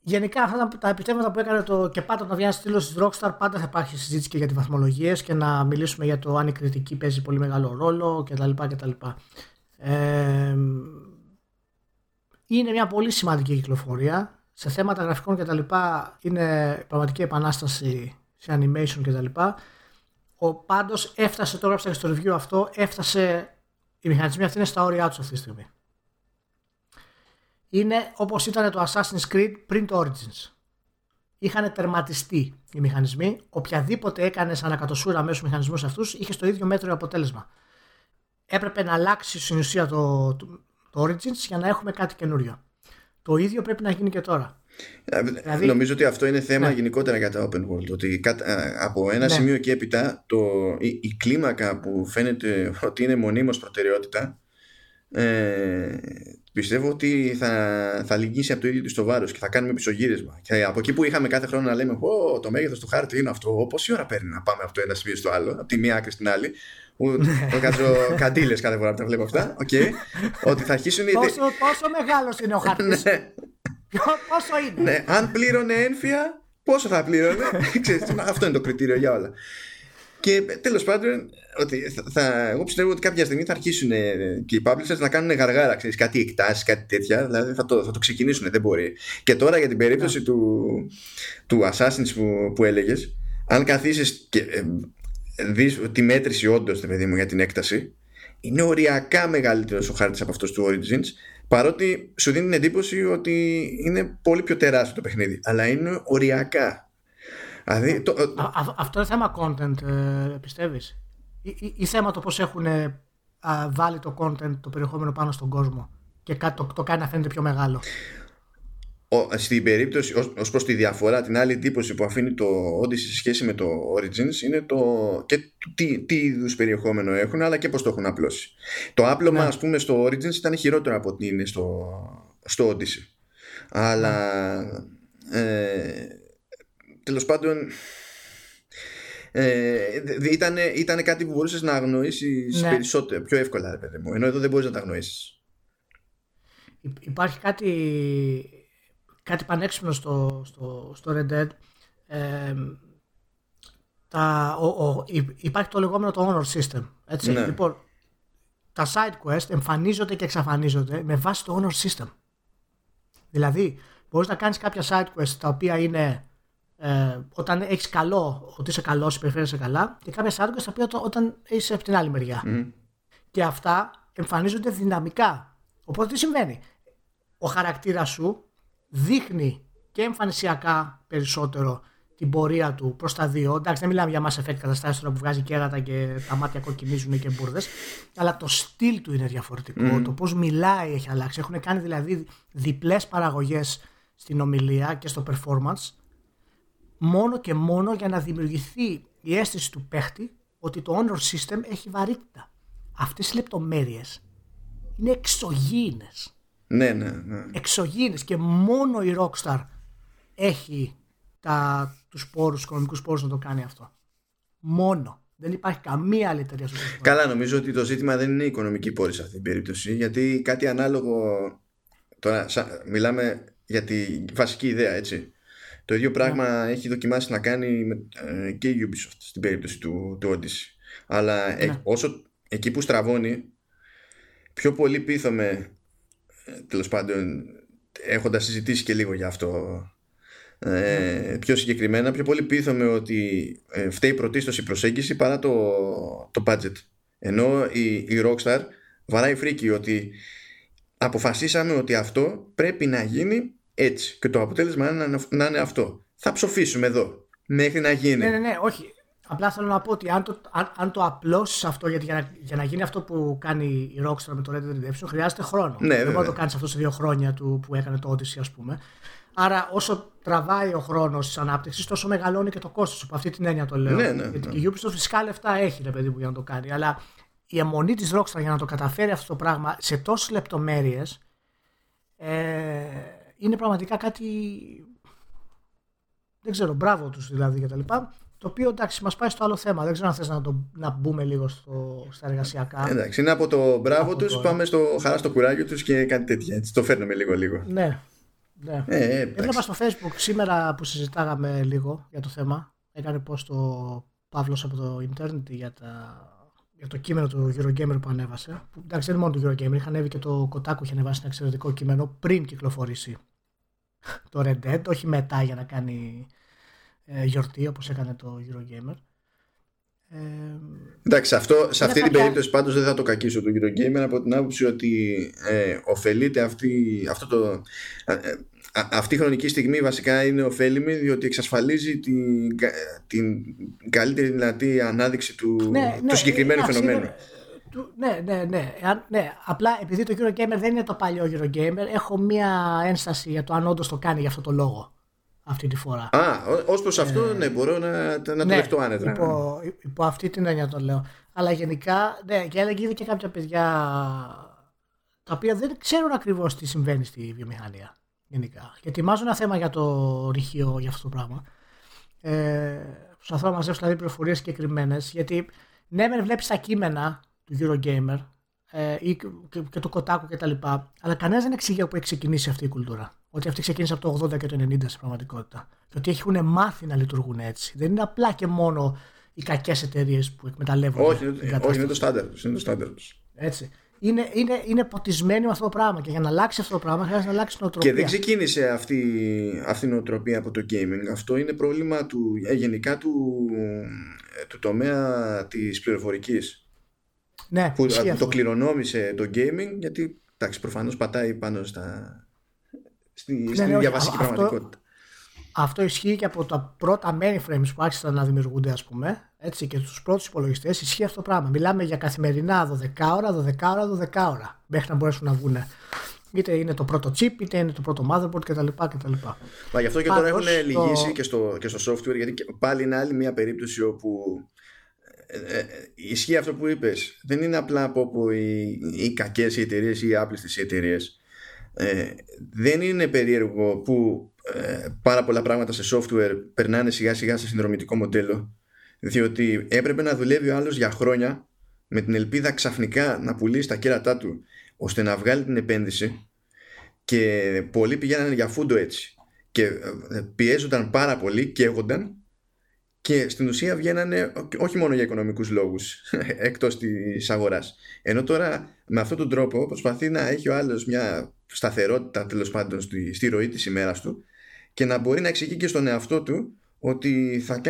γενικά αυτά τα επιτεύγματα που έκανε και πάντα όταν βγαίνει στήλος της Rockstar, πάντα θα υπάρχει συζήτηση και για τις βαθμολογίες και να μιλήσουμε για το αν η κριτική παίζει πολύ μεγάλο ρόλο κτλ. Είναι μια πολύ σημαντική κυκλοφορία. Σε θέματα γραφικών κτλ. Είναι πραγματική επανάσταση σε animation κτλ. Πάντως έφτασε, το έγραψα και στο review αυτό, έφτασε, οι μηχανισμοί αυτοί είναι στα όρια τους αυτή τη στιγμή. Είναι όπως ήταν το Assassin's Creed πριν το Origins. Είχαν τερματιστεί οι μηχανισμοί. Οποιαδήποτε έκανες ανακατοσούρα μέσω μηχανισμούς αυτούς είχε το ίδιο μέτριο αποτέλεσμα. Έπρεπε να αλλάξει στην ουσία το Origins για να έχουμε κάτι καινούριο. Το ίδιο πρέπει να γίνει και τώρα. Δηλαδή, νομίζω ότι αυτό είναι θέμα γενικότερα για τα open world. Ότι από ένα σημείο και έπειτα η κλίμακα που φαίνεται ότι είναι μονίμως προτεραιότητα, πιστεύω ότι θα λυγίσει από το ίδιο της το βάρος και θα κάνουμε πισωγύρισμα. Και από εκεί που είχαμε κάθε χρόνο να λέμε το μέγεθος του χάρτη είναι αυτό, πόση ώρα παίρνει να πάμε από το ένα σημείο στο άλλο, από τη μία άκρη στην άλλη. Το κάτω καντήλες κάθε φορά που τα βλέπω αυτά. Ότι θα αρχίσουν οι. Πόσο μεγάλος είναι ο χάρτης. Πόσο είναι. Αν πλήρωνε ένφια, πόσο θα πλήρωνε. Αυτό είναι το κριτήριο για όλα. Και τέλος πάντων, εγώ πιστεύω ότι κάποια στιγμή θα αρχίσουν και οι publishers να κάνουν γαργάρα, ξέρεις, κάτι εκτάσεις, κάτι τέτοια. Δηλαδή θα το ξεκινήσουν, δεν μπορεί. Και τώρα για την περίπτωση του Assassin's που έλεγες, αν καθίσεις και δεις τη μέτρηση όντως, παιδί μου, για την έκταση, είναι οριακά μεγαλύτερος ο χάρτης από αυτός του Origins, παρότι σου δίνει την εντύπωση ότι είναι πολύ πιο τεράστιο το παιχνίδι, αλλά είναι οριακά. Δηλαδή, αυτό είναι θέμα content, πιστεύεις? Ή θέμα το πως έχουν βάλει το content, το περιεχόμενο πάνω στον κόσμο και το κάνει να φαίνεται πιο μεγάλο. Στην περίπτωση, ως προς τη διαφορά, την άλλη εντύπωση που αφήνει το Odyssey σε σχέση με το Origins είναι και τι είδους περιεχόμενο έχουν, αλλά και πώς το έχουν απλώσει. Το άπλωμα, ας πούμε, στο Origins ήταν χειρότερο από ό,τι είναι στο Odyssey. Αλλά τέλος πάντων, ήταν κάτι που μπορούσες να αγνοήσεις περισσότερο, πιο εύκολα, ρε παιδί μου. Ενώ εδώ δεν μπορείς να τα αγνοήσεις. Υπάρχει κάτι πανέξυπνο στο Red Dead. υπάρχει το λεγόμενο το Honor System. Έτσι. Ναι. Λοιπόν, τα side quest εμφανίζονται και εξαφανίζονται με βάση το Honor System. Δηλαδή, μπορείς να κάνεις κάποια side quest τα οποία είναι όταν έχεις καλό, ότι είσαι καλός, συμπεριφέρεσαι καλά, και κάποια side quest τα οποία όταν είσαι από την άλλη μεριά. Mm. Και αυτά εμφανίζονται δυναμικά. Οπότε τι συμβαίνει? Ο χαρακτήρας σου δείχνει και εμφανισιακά περισσότερο την πορεία του προς τα δύο. Εντάξει, δεν μιλάμε για Mass Effect καταστάσεις τώρα που βγάζει κέρατα και τα μάτια κοκκινίζουν και μπουρδες, αλλά το στυλ του είναι διαφορετικό. Mm. Το πώς μιλάει έχει αλλάξει. Έχουν κάνει δηλαδή διπλές παραγωγές στην ομιλία και στο performance, μόνο και μόνο για να δημιουργηθεί η αίσθηση του παίχτη ότι το honor system έχει βαρύτητα. Αυτές οι λεπτομέρειες είναι εξωγήινες. Ναι, ναι, ναι. Εξωγήινες, και μόνο η Rockstar έχει τους πόρους, οικονομικούς πόρους να το κάνει αυτό. Μόνο. Δεν υπάρχει καμία άλλη εταιρεία στο κόσμο. Καλά, νομίζω ότι το ζήτημα δεν είναι η οικονομική πόρη σε αυτή την περίπτωση, γιατί κάτι ανάλογο. Τώρα μιλάμε για τη βασική ιδέα, έτσι. Το ίδιο πράγμα έχει δοκιμάσει να κάνει και η Ubisoft στην περίπτωση του Odyssey. Αλλά όσο εκεί που στραβώνει, πιο πολύ πείθομαι, τέλος πάντων, έχοντας συζητήσει και λίγο για αυτό πιο συγκεκριμένα, πιο πολύ πείθομαι ότι φταίει πρωτίστως η προσέγγιση παρά το budget. Ενώ η Rockstar βαράει φρίκι ότι αποφασίσαμε ότι αυτό πρέπει να γίνει έτσι και το αποτέλεσμα να είναι αυτό. Θα ψοφήσουμε εδώ μέχρι να γίνει. Ναι, όχι. Απλά θέλω να πω ότι αν το απλώσεις αυτό, γιατί για να γίνει αυτό που κάνει η Rockstar με το Red Dead Redemption χρειάζεται χρόνο. Ναι, δεν μπορεί να το κάνεις αυτό σε 2 χρόνια του που έκανε το Odyssey, ας πούμε. Άρα όσο τραβάει ο χρόνος της ανάπτυξης, τόσο μεγαλώνει και το κόστος. Από αυτή την έννοια το λέω. Γιατί και η Ubisoft φυσικά λεφτά έχει, ρε παιδί μου, για να το κάνει. Αλλά η αιμονή της Rockstar για να το καταφέρει αυτό το πράγμα σε τόσες λεπτομέρειες είναι πραγματικά κάτι. Δεν ξέρω, μπράβο τους δηλαδή κτλ. Το οποίο, εντάξει, μας πάει στο άλλο θέμα. Δεν ξέρω αν θες να μπούμε λίγο στα εργασιακά. Εντάξει, είναι από το μπράβο τους, πάμε στο χαρά στο κουράγιο τους και κάτι τέτοια. Έτσι, το φέρνουμε λίγο. Ναι. Έβλεπα στο Facebook σήμερα που συζητάγαμε λίγο για το θέμα. Έκανε πως το Παύλος από το Internet για το κείμενο του Eurogamer που ανέβασε. Που, εντάξει, δεν είναι μόνο του Eurogamer. Είχαν ανέβει και το Κοτάκου, είχε ανεβάσει ένα εξαιρετικό κείμενο πριν κυκλοφορήσει το Red Dead, όχι μετά για να κάνει γιορτή όπως έκανε το Eurogamer. Εντάξει, σε αυτή την περίπτωση πάντως δεν θα το κακίσω το Eurogamer από την άποψη ότι ωφελείται αυτή η χρονική στιγμή. Βασικά είναι ωφέλιμη διότι εξασφαλίζει την καλύτερη δυνατή ανάδειξη του συγκεκριμένου φαινομένου. Ναι. Απλά επειδή το Eurogamer δεν είναι το παλιό Eurogamer, έχω μία ένσταση για το αν όντως το κάνει για αυτό το λόγο αυτή τη φορά. Ως προς αυτό, ναι, μπορώ να το δεχτώ άνετρα. Υπό αυτή την έννοια το λέω. Αλλά γενικά, ναι, και έλεγε ήδη και κάποια παιδιά τα οποία δεν ξέρουν ακριβώς τι συμβαίνει στη βιομηχανία γενικά. Και ετοιμάζω ένα θέμα για το ρηχείο για αυτό το πράγμα. Προσπαθώ να μαζέψω δηλαδή πληροφορίες συγκεκριμένες, γιατί ναι, μεν βλέπεις τα κείμενα του Eurogamer και του Κοτάκου κτλ. Αλλά κανένας δεν εξηγεί όπου έχει ξεκινήσει αυτή η κουλτούρα. Ότι αυτή ξεκίνησε από το 80 και το 90 στην πραγματικότητα. Και ότι έχουν μάθει να λειτουργούν έτσι. Δεν είναι απλά και μόνο οι κακές εταιρείες που εκμεταλλεύονται. Όχι, είναι το στάνταρ τους. Έτσι. Είναι ποτισμένοι με αυτό το πράγμα. Και για να αλλάξει αυτό το πράγμα χρειάζεται να αλλάξει νοοτροπία. Και δεν ξεκίνησε αυτή η νοοτροπία από το gaming. Αυτό είναι πρόβλημα γενικά του τομέα της πληροφορικής. Ναι, που το κληρονόμησε το gaming, γιατί προφανώς πατάει πάνω στην διαβασική πραγματικότητα. Αυτό ισχύει και από τα πρώτα mainframes που άρχισαν να δημιουργούνται, ας πούμε, έτσι, και στους πρώτους υπολογιστές ισχύει αυτό το πράγμα. Μιλάμε για καθημερινά 12 ώρα μέχρι να μπορέσουν να βγουν. Είτε είναι το πρώτο chip, είτε είναι το πρώτο motherboard κτλ. Μα γι' αυτό και τώρα έχουν λυγίσει και στο software, γιατί πάλι είναι άλλη μια περίπτωση όπου ισχύει αυτό που είπες. Δεν είναι απλά από οι κακές εταιρείες ή οι άπλιστες εταιρείες. Δεν είναι περίεργο που πάρα πολλά πράγματα σε software περνάνε σιγά σιγά σε συνδρομητικό μοντέλο, διότι έπρεπε να δουλεύει ο άλλος για χρόνια με την ελπίδα ξαφνικά να πουλήσει τα κέρατά του ώστε να βγάλει την επένδυση, και πολλοί πηγαίνανε για φούντο έτσι και πιέζονταν πάρα πολύ, καίγονταν Και στην ουσία βγαίνανε όχι μόνο για οικονομικούς λόγους εκτός της αγοράς. Ενώ τώρα με αυτόν τον τρόπο προσπαθεί να έχει ο άλλος μια σταθερότητα τέλος πάντων στη ροή της ημέρας του και να μπορεί να εξηγεί και στον εαυτό του ότι θα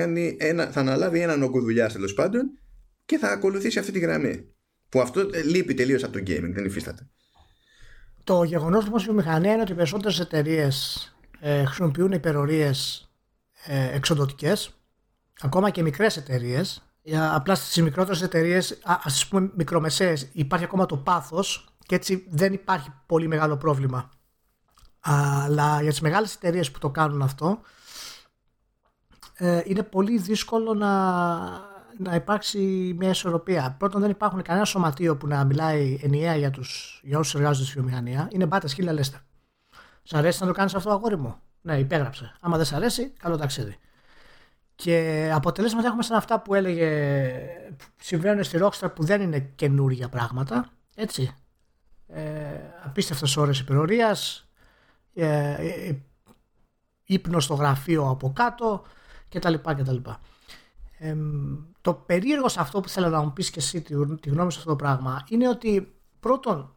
αναλάβει έναν όγκο δουλειάς τέλος πάντων και θα ακολουθήσει αυτή τη γραμμή. Που αυτό λείπει τελείως από το gaming, δεν υφίσταται. Το γεγονός λοιπόν στη βιομηχανία είναι ότι οι περισσότερες εταιρείες χρησιμοποιούν υπερορίες εξοδοτικές, ακόμα και μικρές εταιρείες. Απλά στις μικρότερες εταιρείες, ας πούμε μικρομεσαίες, υπάρχει ακόμα το πάθος και έτσι δεν υπάρχει πολύ μεγάλο πρόβλημα. Αλλά για τις μεγάλες εταιρείες που το κάνουν αυτό, είναι πολύ δύσκολο να υπάρξει μια ισορροπία. Πρώτον, δεν υπάρχουν κανένα σωματείο που να μιλάει ενιαία για όσους εργάζονται στη βιομηχανία. Είναι μπάτες, χίλια λέστε. Σ' αρέσει να το κάνεις αυτό, αγόρι μου? Ναι, υπέγραψε. Άμα δεν σ' αρέσει, καλό ταξίδι. Και αποτελέσματα έχουμε σαν αυτά που έλεγε, που συμβαίνουν στη Rockstar, που δεν είναι καινούργια πράγματα. Έτσι. Απίστευτες ώρες υπερορίας, ύπνο στο γραφείο από κάτω κτλ. Το περίεργο σε αυτό που θέλω να μου πεις και εσύ τη γνώμη σου αυτό το πράγμα είναι ότι πρώτον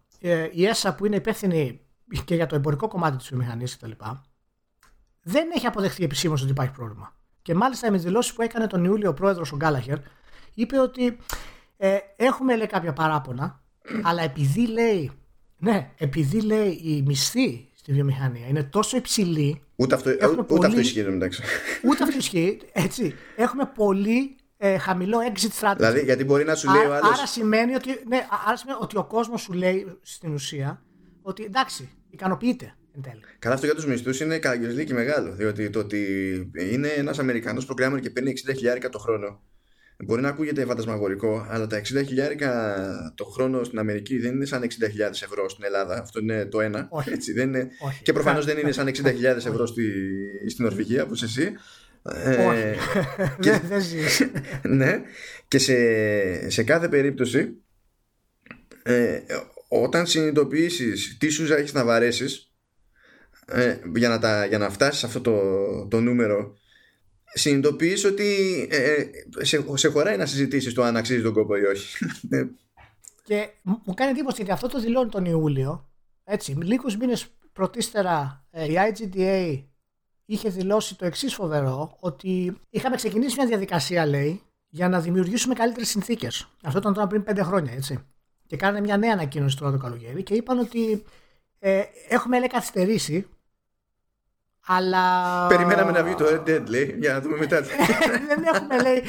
η ESA, που είναι υπεύθυνη και για το εμπορικό κομμάτι της βιομηχανίας κτλ., δεν έχει αποδεχθεί επισήμως ότι υπάρχει πρόβλημα. Και μάλιστα με δηλώσεις που έκανε τον Ιούλιο ο πρόεδρος ο Γκάλαχερ, είπε ότι έχουμε, λέει, κάποια παράπονα, αλλά επειδή λέει η μισθή στη βιομηχανία είναι τόσο υψηλή. Ούτε αυτό ισχύει, εντάξει. Ούτε αυτό ισχύει, έτσι. Έχουμε πολύ χαμηλό exit strategy. Δηλαδή, γιατί μπορεί να σου λέει ο άλλος. Άρα σημαίνει ότι, ναι, ο κόσμος σου λέει στην ουσία ότι εντάξει, ικανοποιείται εν τέλει. Καλά, αυτό για τους μισθούς είναι καραγκιόζη και μεγάλο. Διότι το ότι είναι ένας Αμερικανός προγράμμερ και παίρνει 60.000 το χρόνο, μπορεί να ακούγεται φαντασμαγορικό, αλλά τα 60.000 το χρόνο στην Αμερική δεν είναι σαν 60.000 ευρώ στην Ελλάδα. Αυτό είναι το ένα. Όχι. Έτσι, δεν είναι... Όχι. Και προφανώς δεν είναι σαν 60.000 ευρώ στην Νορβηγία που είσαι εσύ. Όχι. Και... δεν ζεις. Ναι. Και σε κάθε περίπτωση, όταν συνειδητοποιήσεις τι σούζα έχεις να βαρέσεις, για να φτάσεις σε αυτό το νούμερο, συνειδητοποιείς ότι σε χωράει να συζητήσεις το αν αξίζει τον κόπο ή όχι. Και μου κάνει εντύπωση γιατί αυτό το δηλώνει τον Ιούλιο. Έτσι, λίγους μήνες πρωτίστερα η IGDA είχε δηλώσει το εξής φοβερό, ότι είχαμε ξεκινήσει μια διαδικασία, λέει, για να δημιουργήσουμε καλύτερες συνθήκες. Αυτό ήταν τώρα πριν 5 χρόνια, έτσι. Και κάνανε μια νέα ανακοίνωση τώρα το καλοκαίρι και είπαν ότι έχουμε, λέει, καθυστερήσει. Αλλά... περιμέναμε να βγει το Red Dead, λέει, για να δούμε μετά. Δεν έχουμε, λέει.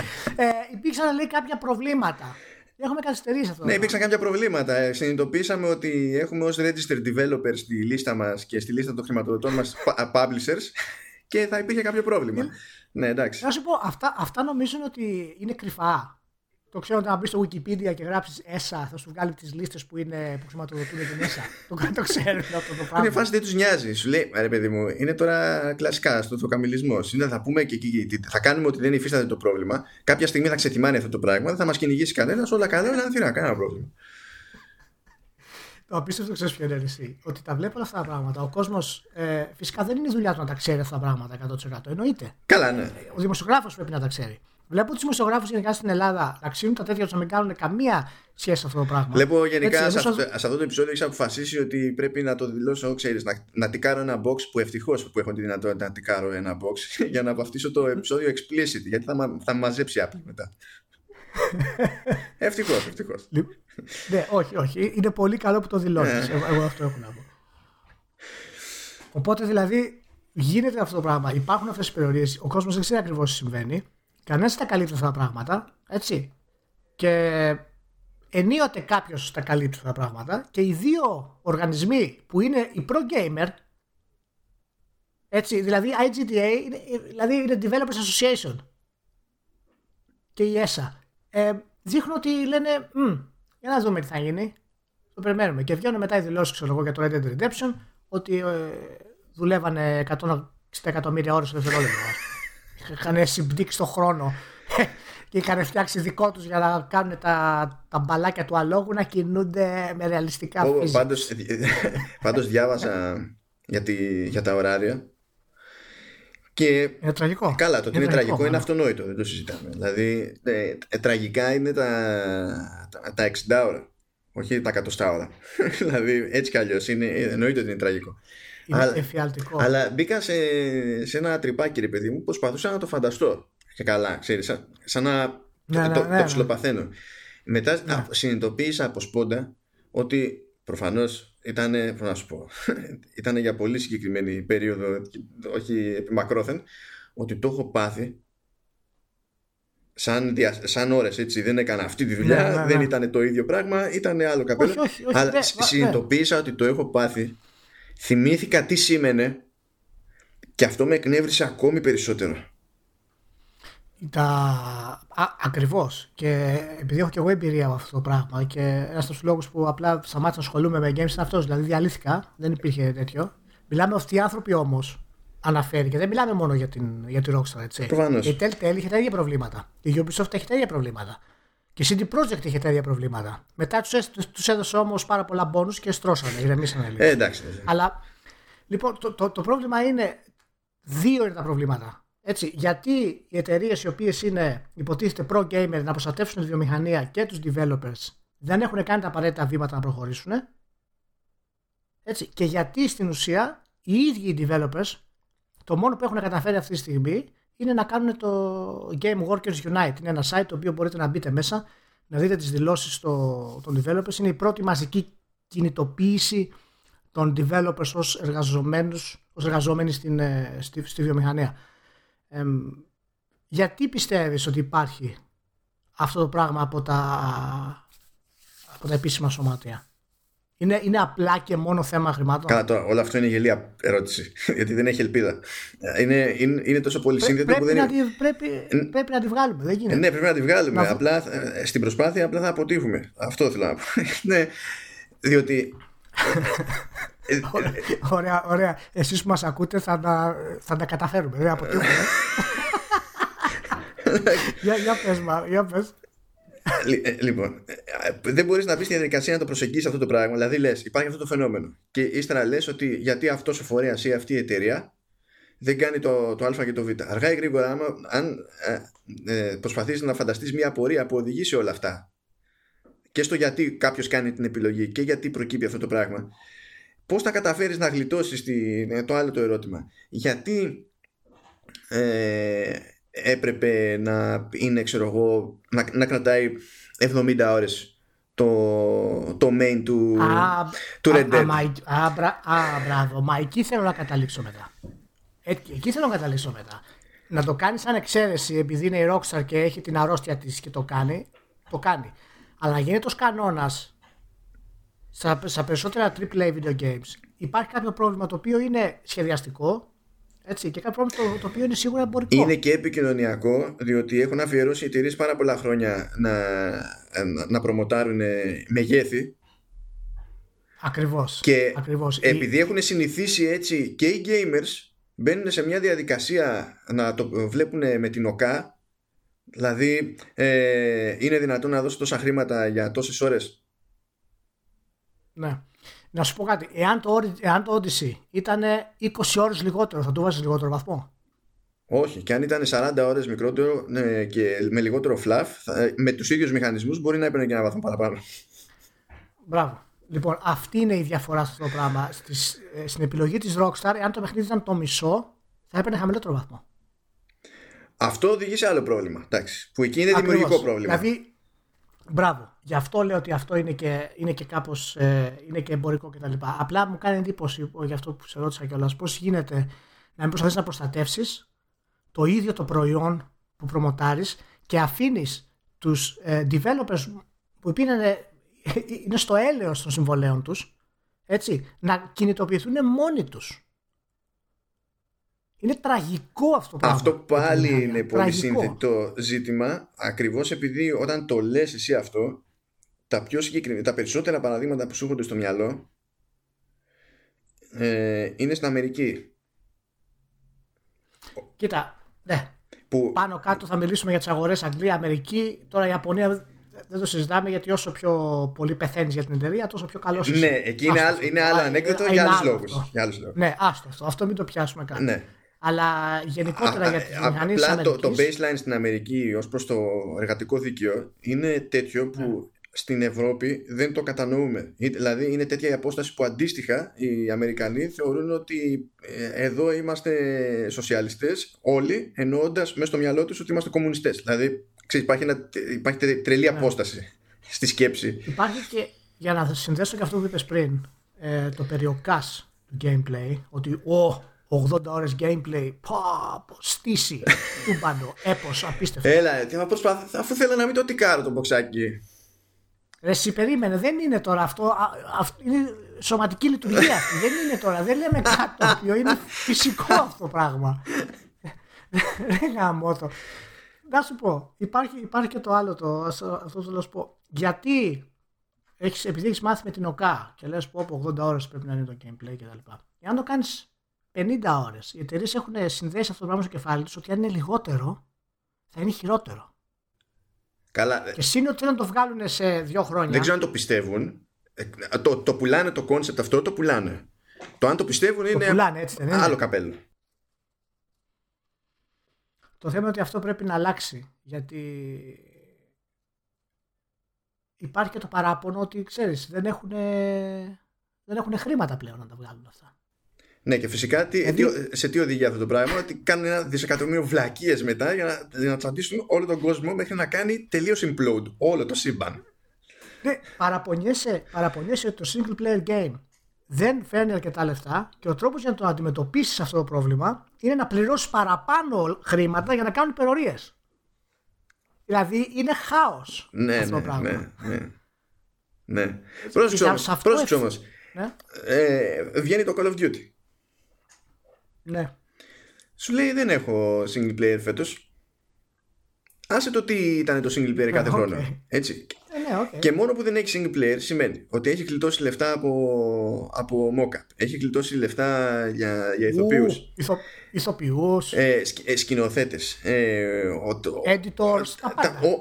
Υπήρξαν, λέει, κάποια προβλήματα. Έχουμε καθυστερήσει αυτό. Ναι, υπήρξαν κάποια προβλήματα. Συνειδητοποίησαμε ότι έχουμε ως registered developers στη λίστα μας και στη λίστα των χρηματοδοτών μας publishers και θα υπήρχε κάποιο πρόβλημα. Ναι, εντάξει. Να σου πω, αυτά νομίζουν ότι είναι κρυφά. Το ξέρω ότι αν μπει στο Wikipedia και γράψει ESA, θα σου βγάλει τις λίστες που χρηματοδοτούν την ESA. Το ξέρουν αυτό το πράγμα. Είναι φάση, δεν τους νοιάζει. Σου λέει, ρε παιδί μου, είναι τώρα κλασικά στο καμιλισμό. Θα πούμε και εκεί, θα κάνουμε ότι δεν υφίσταται το πρόβλημα. Κάποια στιγμή θα ξετυμάνει αυτό το πράγμα, δεν θα μας κυνηγήσει κανένας, όλα καλά, όλα ανθυρά, κανένα πρόβλημα. Το απίστευτο ξέρει ποιο είναι εσύ. Ότι τα βλέπω αυτά τα πράγματα. Ο κόσμος φυσικά δεν είναι η δουλειά του να τα ξέρει αυτά τα πράγματα 100%. Εννοείται. Καλά, ναι. Ο δημοσιογράφος πρέπει να τα ξέρει. Βλέπω τους δημοσιογράφους γενικά στην Ελλάδα να ξύνουν τα τέτοια τους να μην κάνουν καμία σχέση σε αυτό το πράγμα. Βλέπω γενικά σε αυτό το επεισόδιο έχεις αποφασίσει ότι πρέπει να το δηλώσω, ξέρεις, να τικάρω ένα box, που ευτυχώς που έχω τη δυνατότητα να τικάρω ένα box, για να βαφτίσω το επεισόδιο explicit, γιατί θα μαζέψει Apple μετά. Ευτυχώς. Ναι, όχι. Είναι πολύ καλό που το δηλώσεις. Εγώ αυτό έχω να πω. Οπότε δηλαδή γίνεται αυτό το πράγμα. Υπάρχουν αυτές τις περιορίες. Ο κόσμος δεν ξέρει ακριβώς τι συμβαίνει. Κανένας τα καλύπτει αυτά τα πράγματα, έτσι. Και ενίοτε κάποιος τα καλύπτει αυτά τα πράγματα και οι δύο οργανισμοί που είναι οι pro-gamer, έτσι, δηλαδή IGDA, δηλαδή είναι Developers Association και η ESA, δείχνουν ότι λένε για να δούμε τι θα γίνει, το περιμένουμε. Και βγαίνουν μετά οι δηλώσεις, ξέρω εγώ, για το Red Dead Redemption, ότι δουλεύανε 160 εκατομμύρια ώρες στο δευτερόλεπτο. Είχαν συμπτύξει τον χρόνο και είχαν φτιάξει δικό τους για να κάνουν τα μπαλάκια του αλόγου να κινούνται με ρεαλιστικά physics. Πάντως διάβασα για τα ωράρια Και είναι τραγικό. Καλά, το ότι είναι τραγικό είναι αυτονόητο, δεν το συζητάμε. Δηλαδή, τραγικά είναι τα 60 ώρα, όχι τα 100 ώρα. Δηλαδή, έτσι κι αλλιώς είναι, εννοείται ότι είναι τραγικό. Είναι εφιαλτικό. Αλλά μπήκα σε ένα τρυπάκι, ρε παιδί μου, προσπαθούσα να το φανταστώ. Και καλά, ξέρεις, σαν να το ψιλοπαθαίνω. Μετά συνειδητοποίησα από σπόντα ότι προφανώς. Ήταν για πολύ συγκεκριμένη περίοδο, όχι επιμακρόθεν, ότι το έχω πάθει σαν ώρες, έτσι. Δεν έκανα αυτή τη δουλειά, δεν ήταν το ίδιο πράγμα, ήταν άλλο καπέλο. Όχι, αλλά συνειδητοποίησα ότι το έχω πάθει, θυμήθηκα τι σήμαινε και αυτό με εκνεύρισε ακόμη περισσότερο. Ακριβώς. Και επειδή έχω και εγώ εμπειρία με αυτό το πράγμα, και ένας από τους λόγους που απλά σταμάτησα να ασχολούμαι με games είναι αυτός. Δηλαδή, διαλύθηκα, δεν υπήρχε τέτοιο. Μιλάμε αυτοί οι άνθρωποι όμως, αναφέρει, και δεν μιλάμε μόνο για την Rockstar, έτσι. Προφανώς. Η Telltale είχε τα ίδια προβλήματα. Η Ubisoft έχει τα ίδια προβλήματα. Και η CD Projekt είχε τα ίδια προβλήματα. Μετά τους έδωσε όμως πάρα πολλά bonus και στρώσανε, ηρεμήσανε λίγο. Εντάξει. Αλλά λοιπόν, το πρόβλημα είναι δύο είναι τα προβλήματα. Έτσι, γιατί οι εταιρείες οι οποίες είναι υποτίθεται pro-gamer να προστατεύσουν τη βιομηχανία και τους developers δεν έχουν κάνει τα απαραίτητα βήματα να προχωρήσουν. Έτσι, και γιατί στην ουσία οι ίδιοι οι developers το μόνο που έχουν καταφέρει αυτή τη στιγμή είναι να κάνουν το Game Workers Unite. Είναι ένα site το οποίο μπορείτε να μπείτε μέσα, να δείτε τις δηλώσεις των developers. Είναι η πρώτη μαζική κινητοποίηση των developers ως εργαζόμενοι στη βιομηχανία. Γιατί πιστεύεις ότι υπάρχει αυτό το πράγμα από τα επίσημα σωματεία? Είναι απλά και μόνο θέμα χρημάτων? Καλά, τώρα, όλο αυτό είναι γελία ερώτηση, γιατί δεν έχει ελπίδα. Είναι τόσο πολύ σύνθετο που δεν είναι. Πρέπει να τη βγάλουμε, δεν γίνεται. Ναι, πρέπει να τη βγάλουμε. Απλά στην προσπάθεια απλά θα αποτύχουμε. Αυτό θέλω να πω. Ναι, διότι... Ωραία. Εσείς που μας ακούτε θα τα καταφέρουμε. Δεν αποτύχουμε. Για πες. Λοιπόν, δεν μπορείς να πεις την διαδικασία να το προσεγγίσεις αυτό το πράγμα. Δηλαδή λες, υπάρχει αυτό το φαινόμενο. Και ύστερα λες ότι γιατί αυτός ο φορέας ή αυτή η εταιρεία δεν κάνει το α και το β. Αργά ή γρήγορα, αν προσπαθείς να φανταστείς μια πορεία που οδηγεί σε όλα αυτά, και στο γιατί κάποιος κάνει την επιλογή και γιατί προκύπτει αυτό το πράγμα, πώς θα καταφέρεις να γλιτώσεις το άλλο το ερώτημα? Γιατί έπρεπε να είναι, ξέρω εγώ, να κρατάει 70 ώρες το main του Red Dead? Μπράβο, μα εκεί θέλω να καταλήξω μετά. Να το κάνεις σαν εξαίρεση επειδή είναι η Rockstar και έχει την αρρώστια της και το κάνει. Αλλά γίνεται ως κανόνας στα περισσότερα AAA video games. Υπάρχει κάποιο πρόβλημα το οποίο είναι σχεδιαστικό, έτσι, και κάποιο πρόβλημα το οποίο είναι σίγουρα εμπορικό. Είναι και επικοινωνιακό, διότι έχουν αφιερώσει οι εταιρείες πάρα πολλά χρόνια να προμοτάρουν μεγέθη. Ακριβώς. Και ακριβώς. Επειδή έχουν συνηθίσει έτσι, και οι gamers μπαίνουν σε μια διαδικασία να το βλέπουν με την οκά. Δηλαδή, είναι δυνατόν να δώσω τόσα χρήματα για τόσες ώρες? Ναι. Να σου πω κάτι. Εάν το Odyssey ήταν 20 ώρες λιγότερο, θα του βάζεις λιγότερο βαθμό? Όχι. Και αν ήταν 40 ώρες μικρότερο, ναι, και με λιγότερο fluff, με τους ίδιους μηχανισμούς μπορεί να έπαιρνε και ένα βαθμό παραπάνω. Μπράβο. Λοιπόν, αυτή είναι η διαφορά σε αυτό το πράγμα. Στην επιλογή της Rockstar, εάν το παιχνίδι ήταν το μισό, θα έπαιρνε χαμηλότερο βαθμό. Αυτό οδηγεί σε άλλο πρόβλημα. Εντάξει, που εκεί είναι δημιουργικό πρόβλημα. Δηλαδή, μπράβο. Γι' αυτό λέω ότι αυτό είναι και κάπως είναι και εμπορικό κτλ. Απλά μου κάνει εντύπωση, γι' αυτό που σε ρώτησα κιόλας, πώς γίνεται να μην προσπαθείς να προστατεύσεις το ίδιο το προϊόν που προμοτάρεις και αφήνεις τους developers που είναι στο έλεος των συμβολέων τους, έτσι, να κινητοποιηθούν μόνοι τους. Είναι τραγικό αυτό το πράγμα. Αυτό πάλι είναι πολύ σύνθετο ζήτημα, ακριβώς επειδή όταν το λες εσύ αυτό, τα περισσότερα παραδείγματα που σου έρχονται στο μυαλό είναι στην Αμερική. Κοίτα, ναι. Πάνω κάτω θα μιλήσουμε για τις αγορές Αγγλία, Αμερική. Τώρα η Ιαπωνία δεν το συζητάμε, γιατί όσο πιο πολύ πεθαίνεις για την εταιρεία, τόσο πιο καλός είσαι. Ναι, εκεί είναι άλλο ανέκδοτο για άλλους λόγους. Ναι, άστο αυτό μην το πιάσουμε καν. Ναι. Αλλά γενικότερα για τις μηχανίες της Αμερικής. Το baseline στην Αμερική ως προς το εργατικό δίκαιο είναι τέτοιο που στην Ευρώπη δεν το κατανοούμε. Δηλαδή είναι τέτοια η απόσταση που αντίστοιχα οι Αμερικανοί θεωρούν ότι εδώ είμαστε σοσιαλιστές όλοι, εννοώντας μέσα στο μυαλό τους ότι είμαστε κομμουνιστές. Δηλαδή ξέρεις, υπάρχει τρελή απόσταση στη σκέψη. Υπάρχει και, για να συνδέσω και αυτό που είπες πριν, το περιοκάς του gameplay, ότι 80 ώρες gameplay, στήσει, τούμπανο, έπος, απίστευτο. Έλα, αφού θέλω να μην το τικάρω το μποξάκι. Ρε εσύ περίμενε, δεν είναι τώρα αυτό είναι σωματική λειτουργία αυτή, δεν είναι τώρα, δεν λέμε κάτι το οποίο είναι φυσικό αυτό το πράγμα. Ρε γαμώτο. Να σου πω, υπάρχει και το άλλο, αυτό θέλω να σου πω, γιατί επειδή έχεις μάθει με την ΟΚΑ και λες που από 80 ώρες πρέπει να είναι το gameplay κτλ. Εάν το κάνεις 50 ώρες, οι εταιρείες έχουν συνδέσει αυτό το πράγμα στο κεφάλι τους ότι αν είναι λιγότερο θα είναι χειρότερο. Καλά. Και σύνοτι να το βγάλουν σε 2 χρόνια. Δεν ξέρω αν το πιστεύουν. Το πουλάνε το concept αυτό, το πουλάνε. Το αν το πιστεύουν είναι, πουλάνε, έτσι, δεν είναι άλλο καπέλο. Το θέμα είναι ότι αυτό πρέπει να αλλάξει. Γιατί υπάρχει και το παράπονο ότι ξέρεις, δεν έχουν χρήματα πλέον να τα βγάλουν αυτά. Ναι, και φυσικά σε τι οδηγεί αυτό το πράγμα, ότι κάνουν 1 δισεκατομμύριο βλακίες μετά για να τσαντήσουν όλο τον κόσμο μέχρι να κάνει τελείως implode όλο το σύμπαν. Ναι, παραπονιέσαι ότι το single player game δεν φέρνει αρκετά λεφτά και ο τρόπος για να το αντιμετωπίσεις αυτό το πρόβλημα είναι να πληρώσεις παραπάνω χρήματα για να κάνουν υπερορίες. Δηλαδή είναι χάος αυτό το πράγμα. Ναι. Πρόσεξε όμως. Βγαίνει το Call of Duty. Ναι. Σου λέει δεν έχω single player φέτος. Άσε το τι ήταν το single player κάθε χρόνο. Έτσι. Και μόνο που δεν έχει single player σημαίνει ότι έχει κλειτώσει λεφτά από mock-up. Έχει κλειτώσει λεφτά για ηθοποιούς. Ηθοποιούς. Σκηνοθέτες. Editors.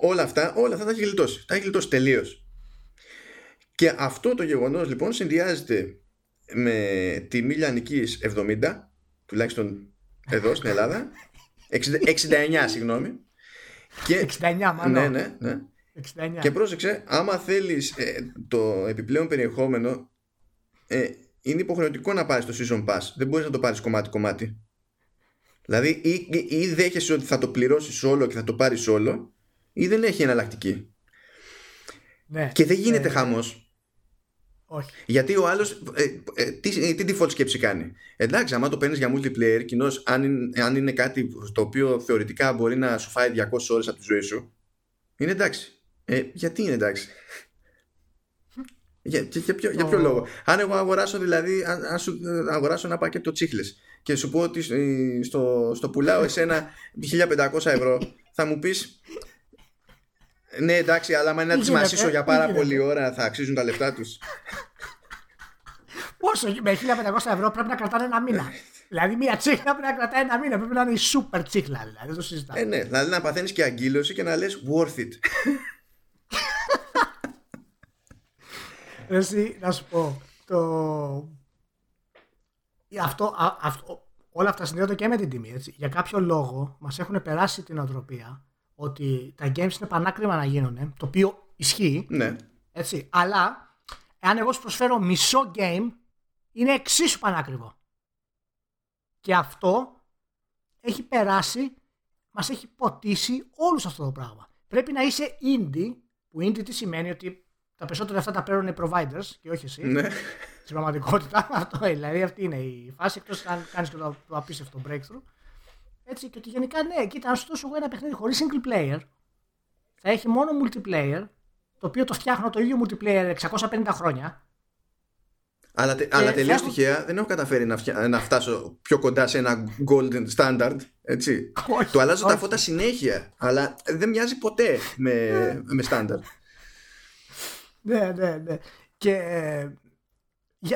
Όλα αυτά τα έχει κλειτώσει. Τα έχει κλειτώσει τελείως. Και αυτό το γεγονός λοιπόν συνδυάζεται με τη μίλια νικής 70, τουλάχιστον εδώ στην Ελλάδα, 69 συγγνώμη. Και, 69 μάλλον. Ναι. 69. Και πρόσεξε, άμα θέλεις το επιπλέον περιεχόμενο, είναι υποχρεωτικό να πάρεις το season pass. Δεν μπορείς να το πάρεις κομμάτι-κομμάτι. Δηλαδή ή δέχεσαι ότι θα το πληρώσεις όλο και θα το πάρεις όλο, ή δεν έχει εναλλακτική. Ναι, και δεν γίνεται χαμός. Όχι. Γιατί ο άλλος τι default σκέψη κάνει? Εντάξει, άμα το παίρνεις για multiplayer, κοινώς αν είναι κάτι το οποίο θεωρητικά μπορεί να σου φάει 200 ώρες από τη ζωή σου, είναι εντάξει. Γιατί είναι εντάξει? Για ποιο λόγο? Αν εγώ αγοράσω δηλαδή, αν σου αγοράσω ένα πακέτο τσίχλες και σου πω ότι στο πουλάω εσένα 1.500 ευρώ, θα μου πεις ναι, εντάξει, αλλά άμα είναι να τις μασίσω για πάρα πολλή ώρα θα αξίζουν τα λεφτά τους. Πόσο με 1.500 ευρώ πρέπει να κρατάνε ένα μήνα? Δηλαδή μια τσίχλα πρέπει να κρατάει ένα μήνα. Πρέπει να είναι η super τσίχλα, δηλαδή δεν το συζητάμε. Ναι, δηλαδή να παθαίνεις και αγκύλωση και να λες worth it. Εσύ, να σου πω όλα αυτά συνδέονται και με την τιμή, έτσι. Για κάποιο λόγο μας έχουν περάσει την οτροπία ότι τα games είναι πανάκριβα να γίνουν, το οποίο ισχύει, ναι. Έτσι, αλλά εάν εγώ σου προσφέρω μισό game είναι εξίσου πανάκριβο, και αυτό έχει περάσει, μας έχει ποτίσει όλους αυτό το πράγμα. Πρέπει να είσαι indie, που indie τι σημαίνει? Ότι τα περισσότερα αυτά τα παίρνουν οι providers και όχι εσύ, ναι. Στην πραγματικότητα αυτό, δηλαδή αυτή είναι η φάση, εκτός αν κάνεις και το απίστευτο breakthrough. Έτσι, και ότι γενικά ναι, κοίτα, αν σου δώσω εγώ ένα παιχνίδι χωρίς single player, θα έχει μόνο multiplayer, το οποίο το φτιάχνω το ίδιο multiplayer 650 χρόνια. Αλλά τελείως τυχαία δεν έχω καταφέρει να φτάσω πιο κοντά σε ένα golden standard, έτσι. Όχι, του αλλάζω τα φώτα συνέχεια, αλλά δεν μοιάζει ποτέ με standard. Ναι. Και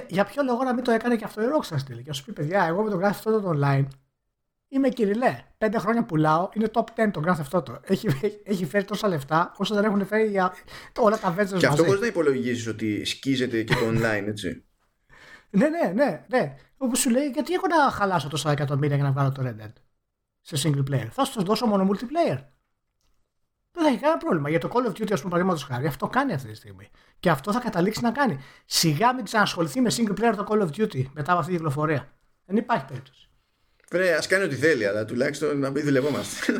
για ποιο λόγο να μην το έκανε και αυτό η Rockstar στήλη? Και να σου πει, παιδιά, εγώ με το γράφω αυτό το online, είμαι κυριλέ. 5 χρόνια πουλάω, είναι top 10 τον Grand Theft Auto. Έχει φέρει τόσα λεφτά όσο δεν έχουν φέρει όλα τα ventures μαζί. Και αυτό χωρίς να υπολογίζεις ότι σκίζεται και το online, έτσι. Ναι. Όπως σου λέει, γιατί έχω να χαλάσω τόσα εκατομμύρια για να βγάλω το Red Dead σε single player. Θα σας δώσω μόνο multiplayer. Δεν θα έχει κανένα πρόβλημα. Για το Call of Duty, ας πούμε, παραδείγματος χάρη, αυτό κάνει αυτή τη στιγμή. Και αυτό θα καταλήξει να κάνει. Σιγά μην ξανασχοληθεί με single player το Call of Duty μετά από αυτή τη κυκλοφορία. Δεν υπάρχει περίπτωση. Βρε, ας κάνει ό,τι θέλει, αλλά τουλάχιστον να μην δουλευόμαστε.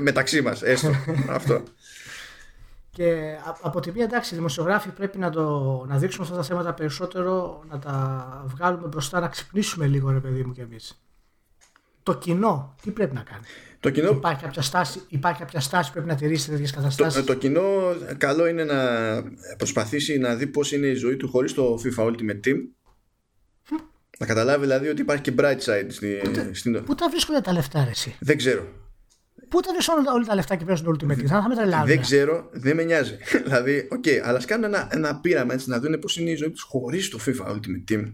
Μεταξύ μας, έστω. Αυτό. Και από τη μία, εντάξει, οι δημοσιογράφοι πρέπει να δείξουμε αυτά τα θέματα περισσότερο, να τα βγάλουμε μπροστά, να ξυπνήσουμε λίγο, ρε παιδί μου, κι εμείς. Το κοινό, τι πρέπει να κάνει. Το κοινό... Υπάρχει κάποια στάση που πρέπει να τηρήσει σε τέτοιες καταστάσεις. Το κοινό, καλό είναι να προσπαθήσει να δει πώς είναι η ζωή του χωρίς το FIFA Ultimate Team. Να καταλάβει δηλαδή ότι υπάρχει και bright side. Πού τα βρίσκονται τα λεφτά, ρε, εσύ. Δεν ξέρω. Πού τα βρίσκονται όλα τα λεφτά και παίζουν Ultimate Team. Θα με τρελάνουν. Δεν ξέρω, δεν με νοιάζει. Δηλαδή, οκ, αλλά ας κάνουν ένα πείραμα έτσι, να δουν πώς είναι η ζωή του χωρίς το FIFA Ultimate Team.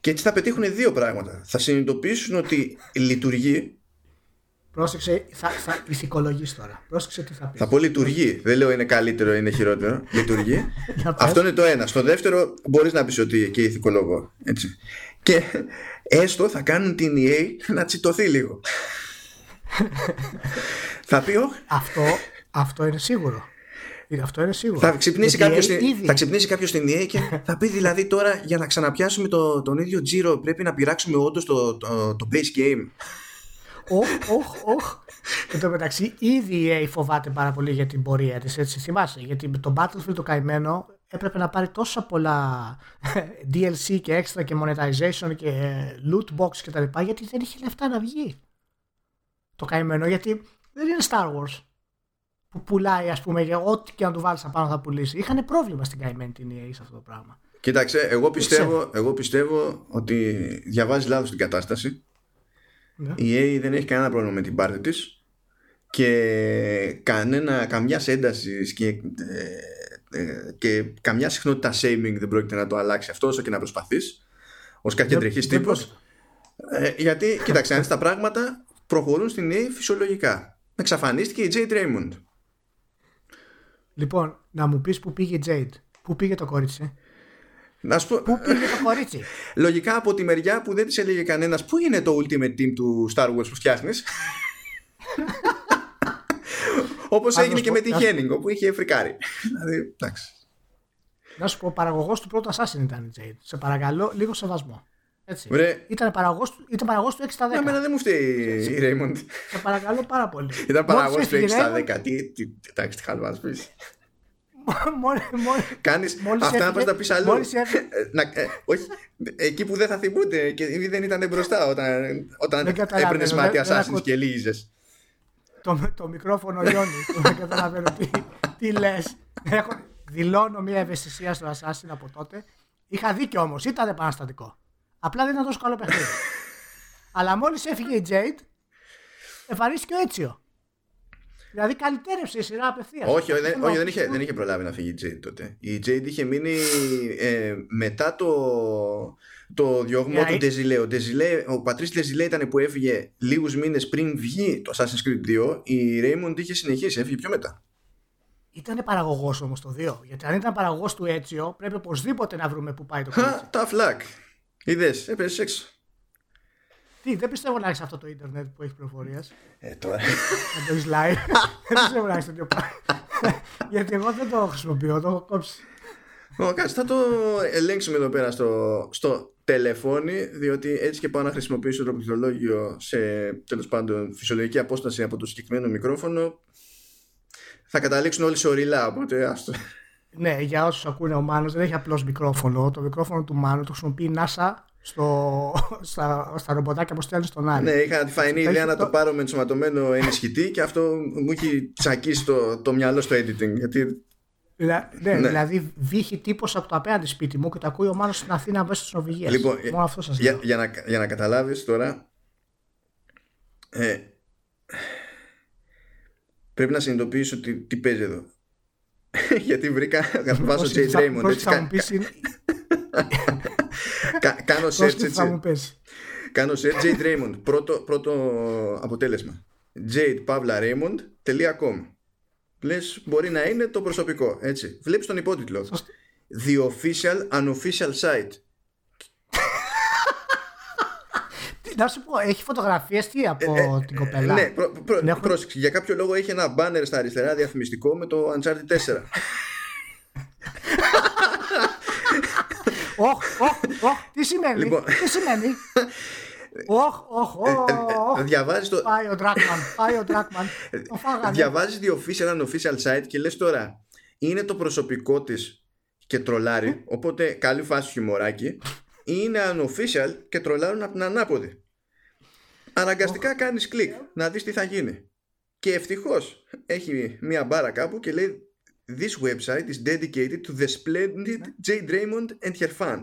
Και έτσι θα πετύχουν δύο πράγματα. Θα συνειδητοποιήσουν ότι λειτουργεί. Πρόσεξε, θα ηθικολογείς τώρα. Πρόσεξε τι θα πεις. Θα πω λειτουργεί. Δεν λέω είναι καλύτερο, είναι χειρότερο. Λειτουργεί. Αυτό είναι το ένα. Στο δεύτερο, μπορείς να πεις ότι και ηθικολόγο. Έτσι. Και έστω θα κάνουν την EA να τσιτωθεί λίγο. Θα πει όχι. Αυτό είναι σίγουρο. Αυτό είναι σίγουρο. Θα ξυπνήσει κάποιος στην EA και θα πει δηλαδή τώρα για να ξαναπιάσουμε τον ίδιο τζίρο πρέπει να πειράξουμε όντως το base game. Εν τω μεταξύ, ήδη η EA φοβάται πάρα πολύ για την πορεία της, έτσι θυμάσαι. Γιατί το Battlefield το καημένο έπρεπε να πάρει τόσα πολλά DLC και extra και monetization και loot box και τα λοιπά, γιατί δεν είχε λεφτά να βγει. Το καημένο, γιατί δεν είναι Star Wars που πουλάει, ας πούμε, για ό,τι και να του βάλεις απάνω θα πουλήσει. Είχανε πρόβλημα στην καημένη την EA σε αυτό το πράγμα. Κοίταξε, εγώ πιστεύω ότι διαβάζει λάθος την κατάσταση. Yeah. Η EA δεν έχει κανένα πρόβλημα με την πάρτη της και καμιάς έντασης και καμιά συχνότητα shaming δεν πρόκειται να το αλλάξει αυτό όσο και να προσπαθείς ως κακεντρεχής τύπος. Γιατί, κοίταξε, αν τα πράγματα προχωρούν στην EA φυσιολογικά. Εξαφανίστηκε η Jade Raymond. Λοιπόν, να μου πεις που πήγε η Jade, που πήγε το κορίτσι. Να σου πω... Πού πήγε το κορίτσι. Λογικά από τη μεριά που δεν της έλεγε κανένας πού είναι το Ultimate Team του Star Wars που φτιάχνεις. Όπως έγινε και με τη Henning, όπου είχε φρικάρει. Δηλαδή, εντάξει. Να σου πω, ο παραγωγός του πρώτου Assassin ήταν η Jade. Σε παρακαλώ, λίγο σεβασμό. Έτσι. Ήταν παραγωγός του 6-10. Εμένα δεν μου φταίει η Raymond. Σε παρακαλώ πάρα πολύ. Ήταν παραγωγός του 6-10. Εντάξει, τι χαλβάς πεις. Κάνεις αυτά να πας να πεις αλλού. Όχι, εκεί που δεν θα θυμούνται. Και ήδη δεν ήταν μπροστά όταν έπαιρνες μάτι Assassin's και λύγιζες. Το μικρόφωνο λιώνει. Δεν καταλαβαίνω τι λες. Δηλώνω μια ευαισθησία στο Assassin από τότε. Είχα δίκιο όμως, ήταν επαναστατικό. Απλά δεν ήταν τόσο καλό παιχνίδι. Αλλά μόλις έφυγε η Jade, εμφανίστηκε ο Έτσιο. Δηλαδή καλυτέρευσε η σειρά απευθείας. Όχι, δεν είχε προλάβει να φύγει η Jade τότε. Η Jade είχε μείνει μετά το διωγμό του Ντεζιλέ. Ο Πατρίς Ντεζιλέ ήταν που έφυγε λίγους μήνες πριν βγει το Assassin's Creed 2. Η Raymond είχε συνεχίσει, έφυγε πιο μετά. Ήτανε παραγωγός όμως το 2. Γιατί αν ήταν παραγωγός του Έτσιο, πρέπει οπωσδήποτε να βρούμε που πάει το παιχνίδι. Tough luck. Είδες, έπαιζες έξω. Τι, δεν πιστεύω να έχεις αυτό το ίντερνετ που έχει πληροφορίες. Τώρα. Να το έχεις live. Δεν πιστεύω να έχεις τέτοιο πράγμα. Γιατί εγώ δεν το χρησιμοποιώ, το έχω κόψει. Κάτσε, θα το ελέγξουμε εδώ πέρα στο τηλεφώνι, διότι έτσι και πάω να χρησιμοποιήσω το πληκτρολόγιο σε τέλος πάντων φυσιολογική απόσταση από το συγκεκριμένο μικρόφωνο. Θα καταλήξουν όλοι σε οριλά, οπότε άστο. Ναι, για όσους ακούνε, ο Μάνος δεν έχει απλώς μικρόφωνο. Το μικρόφωνο του Μάνου το χρησιμοποιεί η NASA στα ρομποτάκια που στέλνει στον Άρη. Ναι, είχα τη φαϊνή ιδέα να το πάρω με ενσωματωμένο ενισχυτή και αυτό μου έχει τσακίσει το μυαλό στο editing. Γιατί... Ναι, δηλαδή βύχει τύπος από το απέναντι σπίτι μου και το ακούει ο Μάνος στην Αθήνα μέσα στις Νορβηγίες. Λοιπόν, μόνο αυτό σας λέω. Για να καταλάβεις τώρα... πρέπει να συνειδητοποιήσεις ότι τι παίζει εδώ. Γιατί βρήκα να βάζω Jade Raymond. Κάνω search. Κάνω search Jade Raymond. Πρώτο αποτέλεσμα. JadePavlaRaymond.com. Λες μπορεί να είναι το προσωπικό. Βλέπεις τον υπότιτλο. The official unofficial site. να σου πω, έχει φωτογραφίες τι από την κοπέλα. Ναι, πρόσεξε. Για κάποιο λόγο έχει ένα μπάνερ στα αριστερά διαφημιστικό με το Uncharted 4. Τι σημαίνει, τι σημαίνει. Πάει ο Dragman. Διαβάζεις έναν official site και λες τώρα, είναι το προσωπικό της και τρολάρει, οπότε καλή φάση χιουμοράκι. Είναι unofficial και τρολάρουν από την ανάποδη. Αναγκαστικά κάνεις κλικ να δεις τι θα γίνει. Και ευτυχώς έχει μία μπάρα κάπου και λέει This website is dedicated to the splendid Jade Raymond and her fans.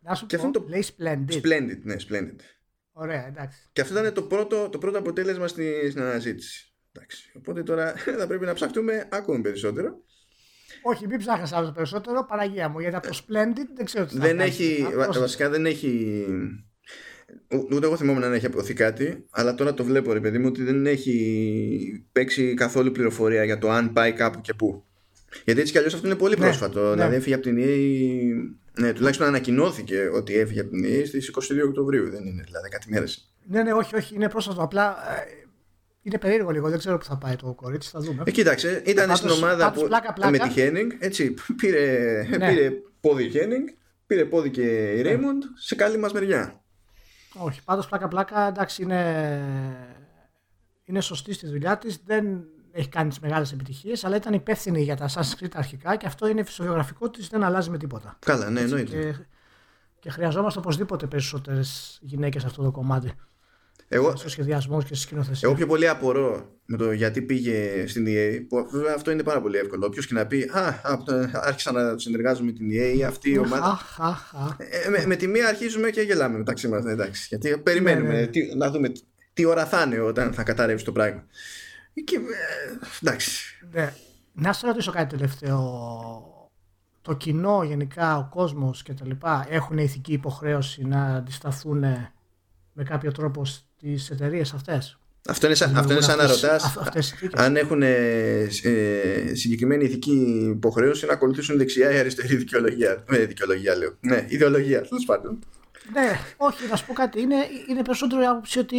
Να σου πω, το... λέει splendid. Splendid, ναι, splendid. Ωραία, εντάξει. Και αυτό ήταν το πρώτο αποτέλεσμα στην αναζήτηση. Εντάξει. Οπότε τώρα θα πρέπει να ψαχτούμε ακόμη περισσότερο. Όχι, μην ψάχνεις άλλο περισσότερο, Παναγία μου, γιατί από Splendid δεν ξέρω τι θα δεν έχει, βασικά δεν έχει... Ούτε εγώ θυμόμουν να έχει αποδοθεί κάτι, αλλά τώρα το βλέπω, ρε παιδί μου, ότι δεν έχει παίξει καθόλου πληροφορία για το αν πάει κάπου και πού. Γιατί έτσι κι αλλιώς αυτό είναι πολύ πρόσφατο. Ναι. Δηλαδή έφυγε από την EA... Ναι, τουλάχιστον ανακοινώθηκε ότι έφυγε από την EA στις 22 Οκτωβρίου, δεν είναι δηλαδή κάτι μέρες. Ναι, ναι, όχι, όχι, είναι πρόσφατο, απλά... Είναι περίεργο λίγο, δεν ξέρω που θα πάει το κορίτσι, θα δούμε. Κοίταξε, ήταν στην ομάδα που, με τη Χένινγκ, έτσι, πήρε πόδι η Χένινγκ, πήρε πόδι και η Raymond, σε καλή μας μεριά. Όχι, πάντως πλάκα-πλάκα, εντάξει, είναι σωστή στη δουλειά της, δεν έχει κάνει τις μεγάλες επιτυχίες, αλλά ήταν υπεύθυνη για τα Assassin's Creed αρχικά και αυτό είναι φυσιογραφικό της, δεν αλλάζει με τίποτα. Καλά, ναι, εννοείται. Και χρειαζόμαστε οπωσδήποτε περισσότερες γυναίκες σε αυτό το κομμάτι. Στο σχεδιασμό και στη σκηνοθεσία. Εγώ πιο πολύ απορώ με το γιατί πήγε στην EA. Που αυτό είναι πάρα πολύ εύκολο. Όποιος και να πει, άρχισα να συνεργάζομαι με την EA, αυτή η ομάδα. Με τη μία αρχίζουμε και γελάμε μεταξύ μας. Εντάξει, γιατί περιμένουμε να δούμε τι ώρα θα είναι όταν θα καταρρεύσει το πράγμα. Και, εντάξει. Να σας ρωτήσω κάτι τελευταίο. Το κοινό, γενικά, ο κόσμος κτλ. Έχουν ηθική υποχρέωση να αντισταθούν με κάποιο τρόπο στις εταιρείες αυτές? Αυτό είναι σαν να ρωτάς αν έχουν συγκεκριμένη ηθική υποχρέωση να ακολουθήσουν δεξιά ή αριστερή δικαιολογία. Με δικαιολογία λέω. Ναι, ιδεολογία, τέλος πάντων. Ναι, όχι, να σου πω κάτι. Είναι περισσότερο η άποψη ότι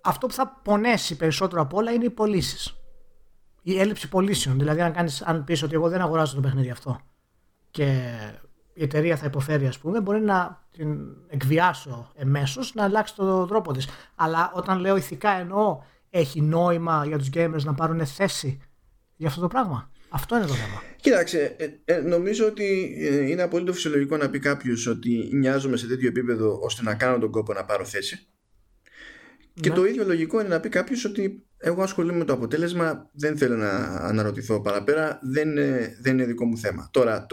αυτό που θα πονέσει περισσότερο απ' όλα είναι οι πωλήσεις. Η έλλειψη πωλήσεων. Δηλαδή, αν πεις ότι εγώ δεν αγοράζω το παιχνίδι αυτό και η εταιρεία θα υποφέρει, ας πούμε, μπορεί να την εκβιάσω εμέσως να αλλάξει τον τρόπο της. Αλλά όταν λέω ηθικά, εννοώ έχει νόημα για τους gamers να πάρουν θέση για αυτό το πράγμα. Αυτό είναι το θέμα. Κοίταξε, νομίζω ότι είναι απολύτως φυσιολογικό να πει κάποιος ότι νοιάζομαι σε τέτοιο επίπεδο ώστε να κάνω τον κόπο να πάρω θέση. Και το ίδιο λογικό είναι να πει κάποιος ότι εγώ ασχολούμαι με το αποτέλεσμα, δεν θέλω να αναρωτηθώ παραπέρα, δεν είναι δικό μου θέμα. Τώρα,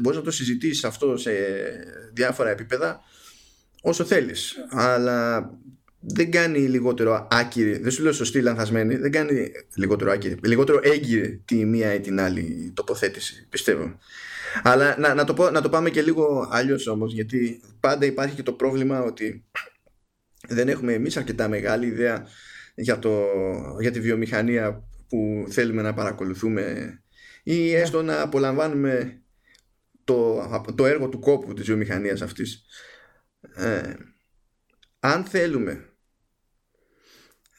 μπορείς να το συζητήσεις αυτό σε διάφορα επίπεδα όσο θέλεις, αλλά δεν κάνει λιγότερο άκυρη, δεν σου λέω σωστή λανθασμένη, δεν κάνει λιγότερο άκυρη, λιγότερο έγκυρη τη μία ή την άλλη τοποθέτηση, πιστεύω. Αλλά να το πάμε και λίγο αλλιώς όμως, γιατί πάντα υπάρχει και το πρόβλημα ότι δεν έχουμε εμείς αρκετά μεγάλη ιδέα για τη βιομηχανία που θέλουμε να παρακολουθούμε ή έστω να απολαμβάνουμε το έργο του κόπου της βιομηχανίας αυτής. Αν θέλουμε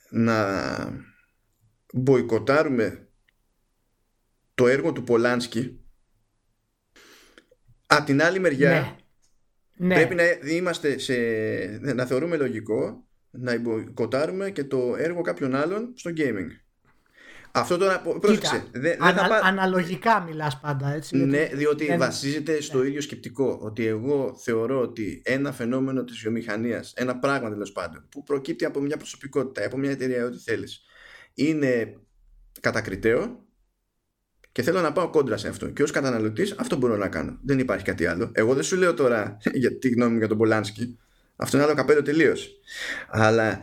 να μποϊκοτάρουμε το έργο του Πολάνσκι, απ' την άλλη μεριά... Ναι. Ναι. Πρέπει να είμαστε να θεωρούμε λογικό να μποϊκοτάρουμε και το έργο κάποιων άλλων στο gaming. Αυτό τώρα, πρόσεξε. Αναλογικά μιλάς πάντα, έτσι. Ναι, διότι βασίζεται στο ίδιο σκεπτικό. Ότι εγώ θεωρώ ότι ένα φαινόμενο της βιομηχανίας, ένα πράγμα τέλος πάντων, που προκύπτει από μια προσωπικότητα, από μια εταιρεία, ό,τι θέλεις, είναι κατακριτέο και θέλω να πάω κόντρα σε αυτό. Και ως καταναλωτής αυτό μπορώ να κάνω. Δεν υπάρχει κάτι άλλο. Εγώ δεν σου λέω τώρα για τη γνώμη μου για τον Πολάνσκι. Αυτό είναι άλλο καπέλο τελείως. Αλλά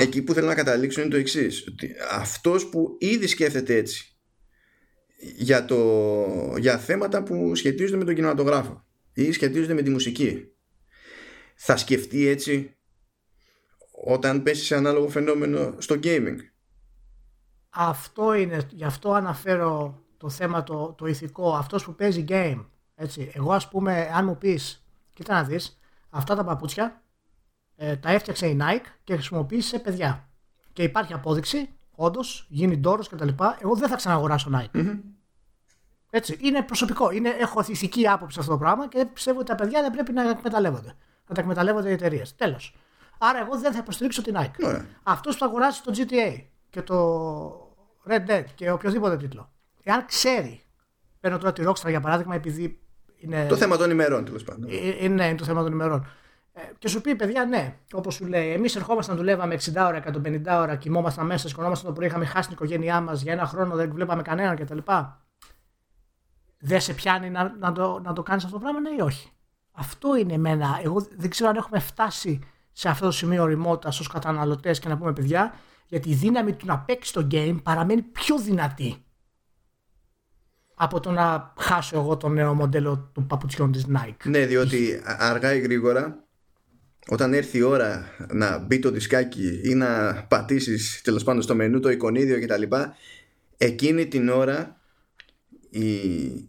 εκεί που θέλω να καταλήξω είναι το εξής. Ότι αυτός που ήδη σκέφτεται έτσι για θέματα που σχετίζονται με τον κινηματογράφο ή σχετίζονται με τη μουσική, θα σκεφτεί έτσι όταν πέσει σε ανάλογο φαινόμενο στο gaming. Αυτό είναι, γι' αυτό αναφέρω το θέμα το ηθικό. Αυτός που παίζει game, έτσι. Εγώ, ας πούμε, αν μου πεις Κοίτα να δεις, αυτά τα παπούτσια τα έφτιαξε η Nike και χρησιμοποίησε παιδιά. Και υπάρχει απόδειξη, όντως, γίνει ντόρος κτλ. Εγώ δεν θα ξαναγοράσω Nike. Mm-hmm. Έτσι, είναι προσωπικό. Είναι, έχω ηθική άποψη αυτό το πράγμα και πιστεύω ότι τα παιδιά δεν πρέπει να εκμεταλλεύονται. Να τα εκμεταλλεύονται οι εταιρείες. Τέλος. Άρα, εγώ δεν θα υποστηρίξω την Nike. Mm-hmm. Αυτός που θα αγοράσει το GTA και το Red Dead και οποιοδήποτε τίτλο, εάν ξέρει, παίρνω τώρα τη Rockstar για παράδειγμα, επειδή είναι. Το θέμα των ημερών, τέλος πάντων. Ναι, είναι το θέμα των ημερών. Και σου πει, παιδιά, ναι, όπως σου λέει, εμείς ερχόμασταν να δουλεύαμε 60 ώρα, 150 ώρα, κοιμόμασταν μέσα, σκονόμασταν το πρωί, είχαμε χάσει την οικογένειά μας για ένα χρόνο, δεν βλέπαμε κανέναν κτλ. Δεν σε πιάνει να το κάνεις αυτό το πράγμα, ναι ή όχι. Αυτό είναι εμένα. Εγώ δεν ξέρω αν έχουμε φτάσει σε αυτό το σημείο ωριμότητας ως καταναλωτές και να πούμε, παιδιά, γιατί η δύναμη του να παίξει το game παραμένει πιο δυνατή από το να χάσω εγώ το νέο μοντέλο του παπουτσιών της Nike. Ναι, διότι αργά ή γρήγορα, όταν έρθει η ώρα να μπει το δισκάκι ή να πατήσεις τέλος πάντων στο μενού το εικονίδιο κτλ, εκείνη την ώρα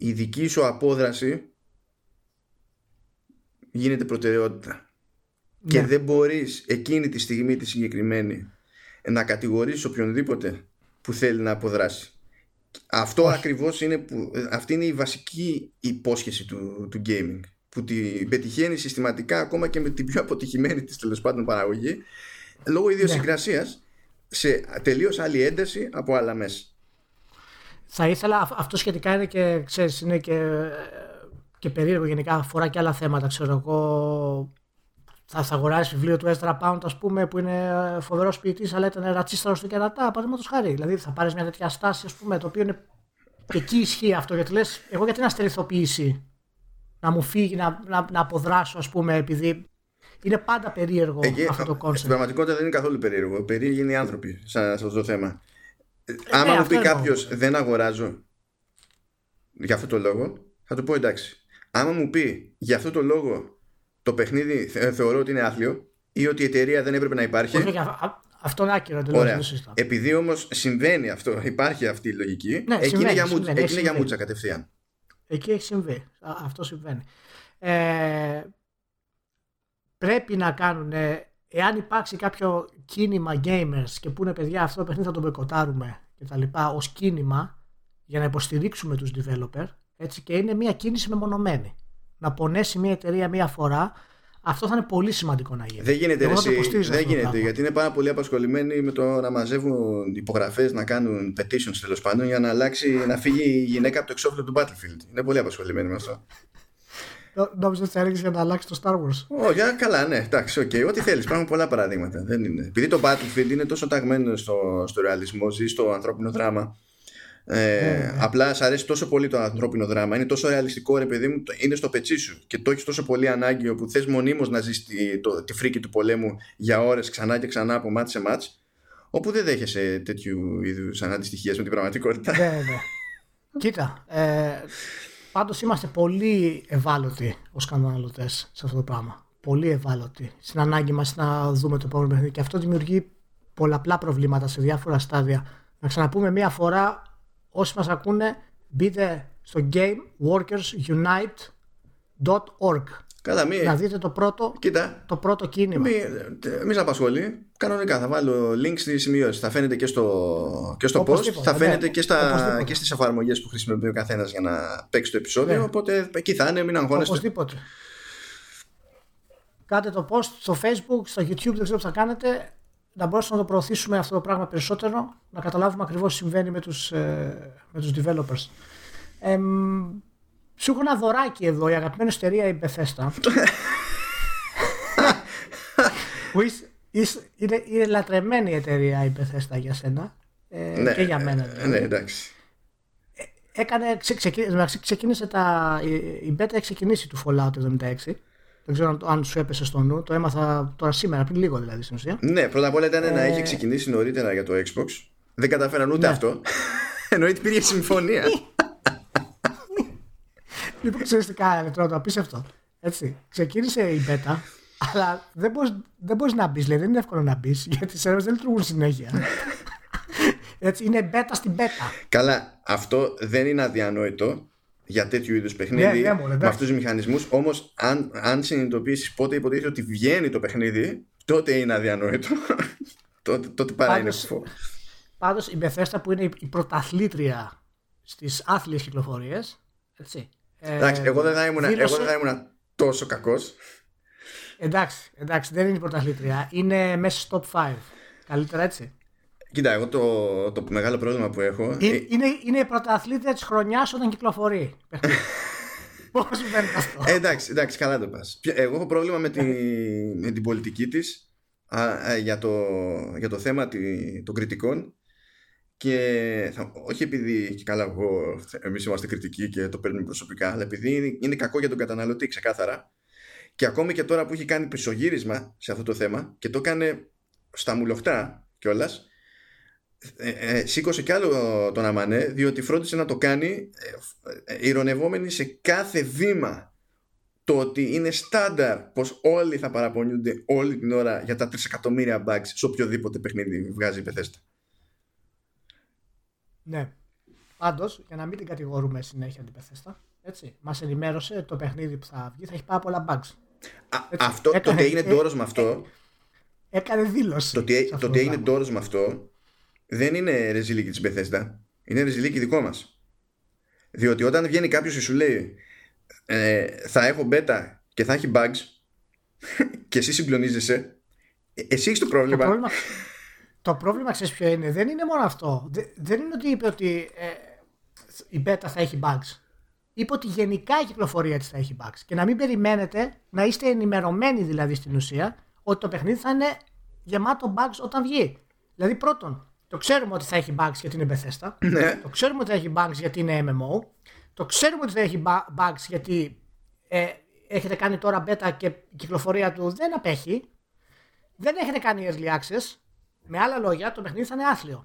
η δική σου απόδραση γίνεται προτεραιότητα. Yeah. Και δεν μπορείς εκείνη τη στιγμή τη συγκεκριμένη να κατηγορήσεις οποιονδήποτε που θέλει να αποδράσει. Αυτό ακριβώς είναι που, αυτή είναι η βασική υπόσχεση του gaming, που την πετυχαίνει συστηματικά ακόμα και με την πιο αποτυχημένη της τέλος πάντων παραγωγή, λόγω ιδιοσυγκρασίας σε τελείως άλλη ένταση από άλλα μέσα. Θα ήθελα, αυτό σχετικά είναι και, ξέρεις, είναι και περίεργο γενικά, αφορά και άλλα θέματα, ξέρω εγώ. Θα αγοράσει βιβλίο του Ezra Pound, ας πούμε, που είναι φοβερός ποιητής, αλλά ήταν ρατσίσταρο στο κερατά. Παραδείγματος χάρη. Δηλαδή, θα πάρεις μια τέτοια στάση, ας πούμε, το οποίο είναι. Και εκεί ισχύει αυτό, γιατί λες, εγώ γιατί να στερηθοποιήσει, να μου φύγει, να αποδράσω, ας πούμε, επειδή. Είναι πάντα περίεργο αυτό το κόνσεπτ. Στην πραγματικότητα δεν είναι καθόλου περίεργο. Περίεργοι είναι οι άνθρωποι σε αυτό το θέμα. Άμα μου πει κάποιος δεν αγοράζω για αυτό το λόγο, θα του πω εντάξει. Άμα μου πει για αυτό το λόγο. Το παιχνίδι θεωρώ ότι είναι άθλιο ή ότι η εταιρεία δεν έπρεπε να υπάρχει. Αυτό είναι άκυρο. Επειδή όμως συμβαίνει αυτό, υπάρχει αυτή η λογική, ναι, εκεί για μούτσα κατευθείαν. Εκεί έχει συμβεί. Αυτό συμβαίνει. Πρέπει να κάνουν, εάν υπάρξει κάποιο κίνημα gamers και πούνε παιδιά, αυτό το παιχνίδι θα το μποϊκοτάρουμε κτλ. Ως κίνημα για να υποστηρίξουμε τους developer, έτσι, και είναι μια κίνηση μεμονωμένη. Να πονέσει μια εταιρεία μία φορά, αυτό θα είναι πολύ σημαντικό να γίνει. Δεν γίνεται, γιατί είναι πάρα πολύ απασχολημένοι με το να μαζεύουν υπογραφές, να κάνουν petitions τέλος πάντων για να αλλάξει, να φύγει η γυναίκα από το εξώφυλλο του Battlefield. Είναι πολύ απασχολημένοι με αυτό. Νόμιζα ότι θα έλεγες για να αλλάξει το Star Wars. Όχι, καλά, ναι, εντάξει, οκ. Ό,τι θέλεις. Υπάρχουν πολλά παραδείγματα. Δεν είναι. Επειδή το Battlefield είναι τόσο ταγμένο στο ρεαλισμό, ζει στο ανθρώπινο δράμα. Απλά σ' αρέσει τόσο πολύ το ανθρώπινο δράμα. Είναι τόσο ρεαλιστικό, ρε παιδί μου, είναι στο πετσί σου και το έχεις τόσο πολύ ανάγκη, όπου θες μονίμως να ζεις τη φρίκη του πολέμου για ώρες ξανά και ξανά από μάτς σε μάτς, όπου δεν δέχεσαι τέτοιου είδους αναντιστοιχίες με την πραγματικότητα. Κοίτα, πάντως είμαστε πολύ ευάλωτοι ως καταναλωτές σε αυτό το πράγμα. Πολύ ευάλωτοι στην ανάγκη μας να δούμε το επόμενο παιχνίδι, και αυτό δημιουργεί πολλαπλά προβλήματα σε διάφορα στάδια. Να ξαναπούμε μία φορά. Όσοι μας ακούνε, μπείτε στο gameworkersunite.org. Καλά, να δείτε το πρώτο κίνημα. Μη σας απασχολεί. Κανονικά θα βάλω link στη σημείωση. Θα φαίνεται και στο post. Θα φαίνεται και στις εφαρμογές που χρησιμοποιεί ο καθένας για να παίξει το επεισόδιο. Ναι. Οπότε εκεί θα είναι, μην αγχώνεστε. Οπωσδήποτε. Κάντε το post στο Facebook, στο YouTube, δεν ξέρω τι θα κάνετε. Να μπορέσουμε να το προωθήσουμε αυτό το πράγμα περισσότερο, να καταλάβουμε ακριβώς τι συμβαίνει με τους developers. Σου έχω ένα δωράκι εδώ, η αγαπημένη εταιρεία η Bethesda. Είναι λατρεμένη εταιρεία η Bethesda για σένα, ναι, και για μένα. Δηλαδή. Ναι, εντάξει. Η beta έχει ξεκινήσει του Fallout 76. Δεν ξέρω αν σου έπεσε στο νου, το έμαθα τώρα σήμερα, πριν λίγο δηλαδή στην ουσία. Ναι, πρώτα απ' όλα ήταν να είχε ξεκινήσει νωρίτερα για το Xbox. Δεν καταφέραν ούτε αυτό. Εννοείται υπήρχε συμφωνία. Λοιπόν, ξέρεις τι κάνανε τώρα, το απίστευτο. Έτσι, ξεκίνησε η beta, αλλά δεν μπορείς να μπεις, λέει, δεν είναι εύκολο να μπεις, γιατί οι servers δεν λειτουργούν συνέχεια. Έτσι, είναι beta στην beta. Καλά, αυτό δεν είναι αδιανόητο. για τέτοιου είδους παιχνίδι, με αυτούς τους μηχανισμούς. Όμως, αν συνειδητοποιήσεις πότε υποτίθεται ότι βγαίνει το παιχνίδι, τότε είναι αδιανόητο. τότε παρά είναι φοβό. Πάντως, η Bethesda που είναι η πρωταθλήτρια στις άθλιες κυκλοφορίες. Εντάξει, εγώ δεν θα ήμουν τόσο κακός. Εντάξει, δεν είναι η πρωταθλήτρια. Είναι μέσα στο top 5. Καλύτερα έτσι. Κοίτα, εγώ το μεγάλο πρόβλημα που έχω. Είναι η πρωταθλήτρια της χρονιάς όταν κυκλοφορεί. Πώς συμβαίνει αυτό? Εντάξει, καλά το πας. Εγώ έχω πρόβλημα με την πολιτική της για το θέμα των κριτικών. Και όχι επειδή και καλά εμείς είμαστε κριτικοί και το παίρνουμε προσωπικά, αλλά επειδή είναι κακό για τον καταναλωτή ξεκάθαρα. Και ακόμη και τώρα που έχει κάνει πισωγύρισμα σε αυτό το θέμα και το έκανε στα μουλοχτά κιόλας, σήκωσε κι άλλο τον αμανέ, διότι φρόντισε να το κάνει ειρωνευόμενοι σε κάθε βήμα το ότι είναι στάνταρ πως όλοι θα παραπονιούνται όλη την ώρα για τα 3 εκατομμύρια bugs σε οποιοδήποτε παιχνίδι βγάζει η Bethesda. Ναι, πάντως για να μην την κατηγορούμε συνέχεια την Bethesda, έτσι, μας ενημέρωσε το παιχνίδι που θα βγει θα έχει πάρα πολλά bugs. Αυτό το ότι έγινε τόρος με αυτό, έκανε δήλωση. Το ότι έγινε τόρος με αυτό δεν είναι ρεζιλίκι της Bethesda, είναι ρεζιλίκι δικό μας. Διότι όταν βγαίνει κάποιος και σου λέει θα έχω beta και θα έχει bugs και εσύ συμπλονίζεσαι, εσύ έχεις το πρόβλημα. Το πρόβλημα ξέρεις ποιο είναι? Δεν είναι μόνο αυτό. Δεν είναι ότι είπε ότι η beta θα έχει bugs. Είπε ότι γενικά η κυκλοφορία της θα έχει bugs. Και να μην περιμένετε, να είστε ενημερωμένοι δηλαδή στην ουσία, ότι το παιχνίδι θα είναι γεμάτο bugs όταν βγει. Δηλαδή πρώτον, το ξέρουμε ότι θα έχει bugs γιατί είναι Bethesda. Ναι. Το ξέρουμε ότι θα έχει bugs γιατί είναι MMO. Το ξέρουμε ότι θα έχει bugs γιατί έχετε κάνει τώρα beta και η κυκλοφορία του δεν απέχει. Δεν έχετε κάνει early access. Με άλλα λόγια, το παιχνίδι θα είναι άθλιο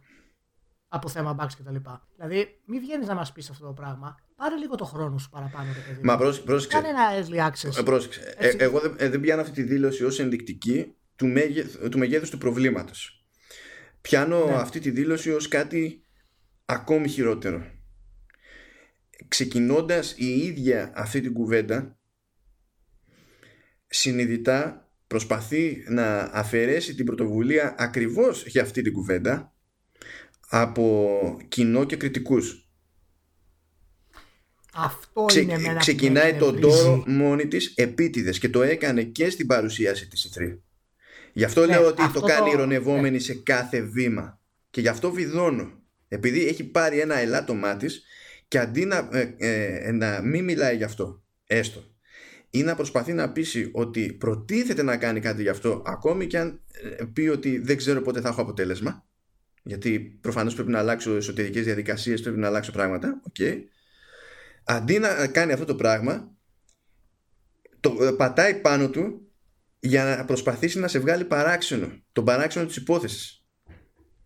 από θέμα bugs κτλ. Δηλαδή, μην βγαίνεις να μας πεις αυτό το πράγμα. Πάρε λίγο το χρόνο σου παραπάνω. Μα πρόσεξε. Κάνε ένα early access. Πρόσεξε. Εγώ δεν πιάνω αυτή τη δήλωση ως ενδεικτική του μεγέθους του προβλήματος. Πιάνω αυτή τη δήλωση ως κάτι ακόμη χειρότερο. Ξεκινώντας η ίδια αυτή την κουβέντα, συνειδητά προσπαθεί να αφαιρέσει την πρωτοβουλία ακριβώς για αυτή την κουβέντα από κοινό και κριτικούς. Αυτό είναι ξεκινάει τον τόρο μόνη της επίτηδες και το έκανε και στην παρουσίαση της E3. Γι' αυτό λέω ότι αυτό το κάνει ειρωνευόμενη σε κάθε βήμα. Και γι' αυτό βιδώνω. Επειδή έχει πάρει ένα ελάττωμά της και αντί να μην μιλάει γι' αυτό, έστω, ή να προσπαθεί να πείσει ότι προτίθεται να κάνει κάτι γι' αυτό, ακόμη και αν πει ότι δεν ξέρω πότε θα έχω αποτέλεσμα, γιατί προφανώς πρέπει να αλλάξω εσωτερικές διαδικασίες, πρέπει να αλλάξω πράγματα. Okay. Αντί να κάνει αυτό το πράγμα, το πατάει πάνω του για να προσπαθήσει να σε βγάλει παράξενο, τον παράξενο της υπόθεσης.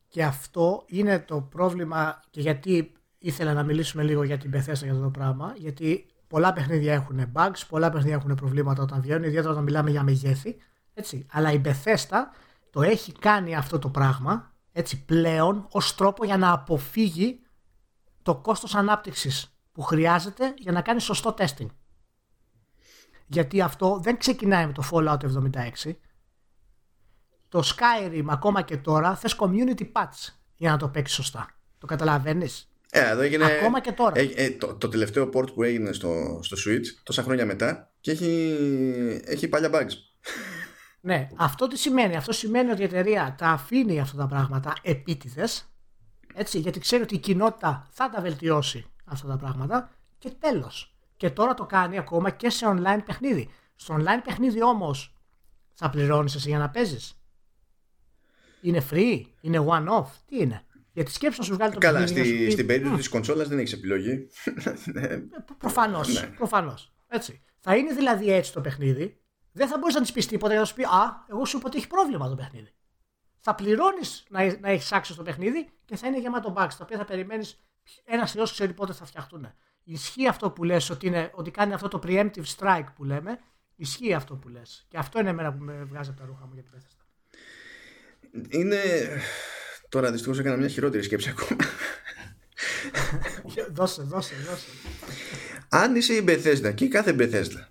Και αυτό είναι το πρόβλημα και γιατί ήθελα να μιλήσουμε λίγο για την Bethesda για αυτό το πράγμα, γιατί πολλά παιχνίδια έχουν bugs, πολλά παιχνίδια έχουν προβλήματα όταν βγαίνουν, ιδιαίτερα όταν μιλάμε για μεγέθη, έτσι. Αλλά η Bethesda το έχει κάνει αυτό το πράγμα, έτσι, πλέον ως τρόπο για να αποφύγει το κόστος ανάπτυξης που χρειάζεται για να κάνει σωστό testing. Γιατί αυτό δεν ξεκινάει με το Fallout 76. Το Skyrim ακόμα και τώρα θες community patch για να το παίξεις σωστά. Το καταλαβαίνεις? Εδώ έγινε, ακόμα και τώρα. Το τελευταίο port που έγινε στο Switch τόσα χρόνια μετά και έχει παλιά bugs. Ναι, αυτό τι σημαίνει? Αυτό σημαίνει ότι η εταιρεία τα αφήνει αυτά τα πράγματα επίτηδες, έτσι, γιατί ξέρει ότι η κοινότητα θα τα βελτιώσει αυτά τα πράγματα και τέλος. Και τώρα το κάνει ακόμα και σε online παιχνίδι. Στο online παιχνίδι όμως θα πληρώνεις εσύ για να παίζεις? Είναι free? Είναι one-off? Τι είναι? Γιατί σκέψου να σου βγάλει το παιχνίδι. Καλά, στην περίπτωση της κονσόλας δεν έχεις επιλογή. Προφανώς. Ναι. Προφανώς. Έτσι. Θα είναι δηλαδή έτσι το παιχνίδι. Δεν θα μπορείς να της πεις τίποτα για να σου πει «Α, εγώ σου είπα ότι έχει πρόβλημα το παιχνίδι». Θα πληρώνεις να έχεις access στο παιχνίδι και θα είναι γεμάτο bugs, τα οποία θα περιμένεις ένας ιός ξέρει πότε θα φτιαχτούν. Ισχύει αυτό που λες, ότι κάνει αυτό το preemptive strike που λέμε. Ισχύει αυτό που λες. Και αυτό είναι εμένα που με βγάζει από τα ρούχα μου για την Bethesda. Είναι... Τώρα δυστυχώς έκανα μια χειρότερη σκέψη ακόμα. Δώσε. Αν είσαι η Bethesda και η κάθε Bethesda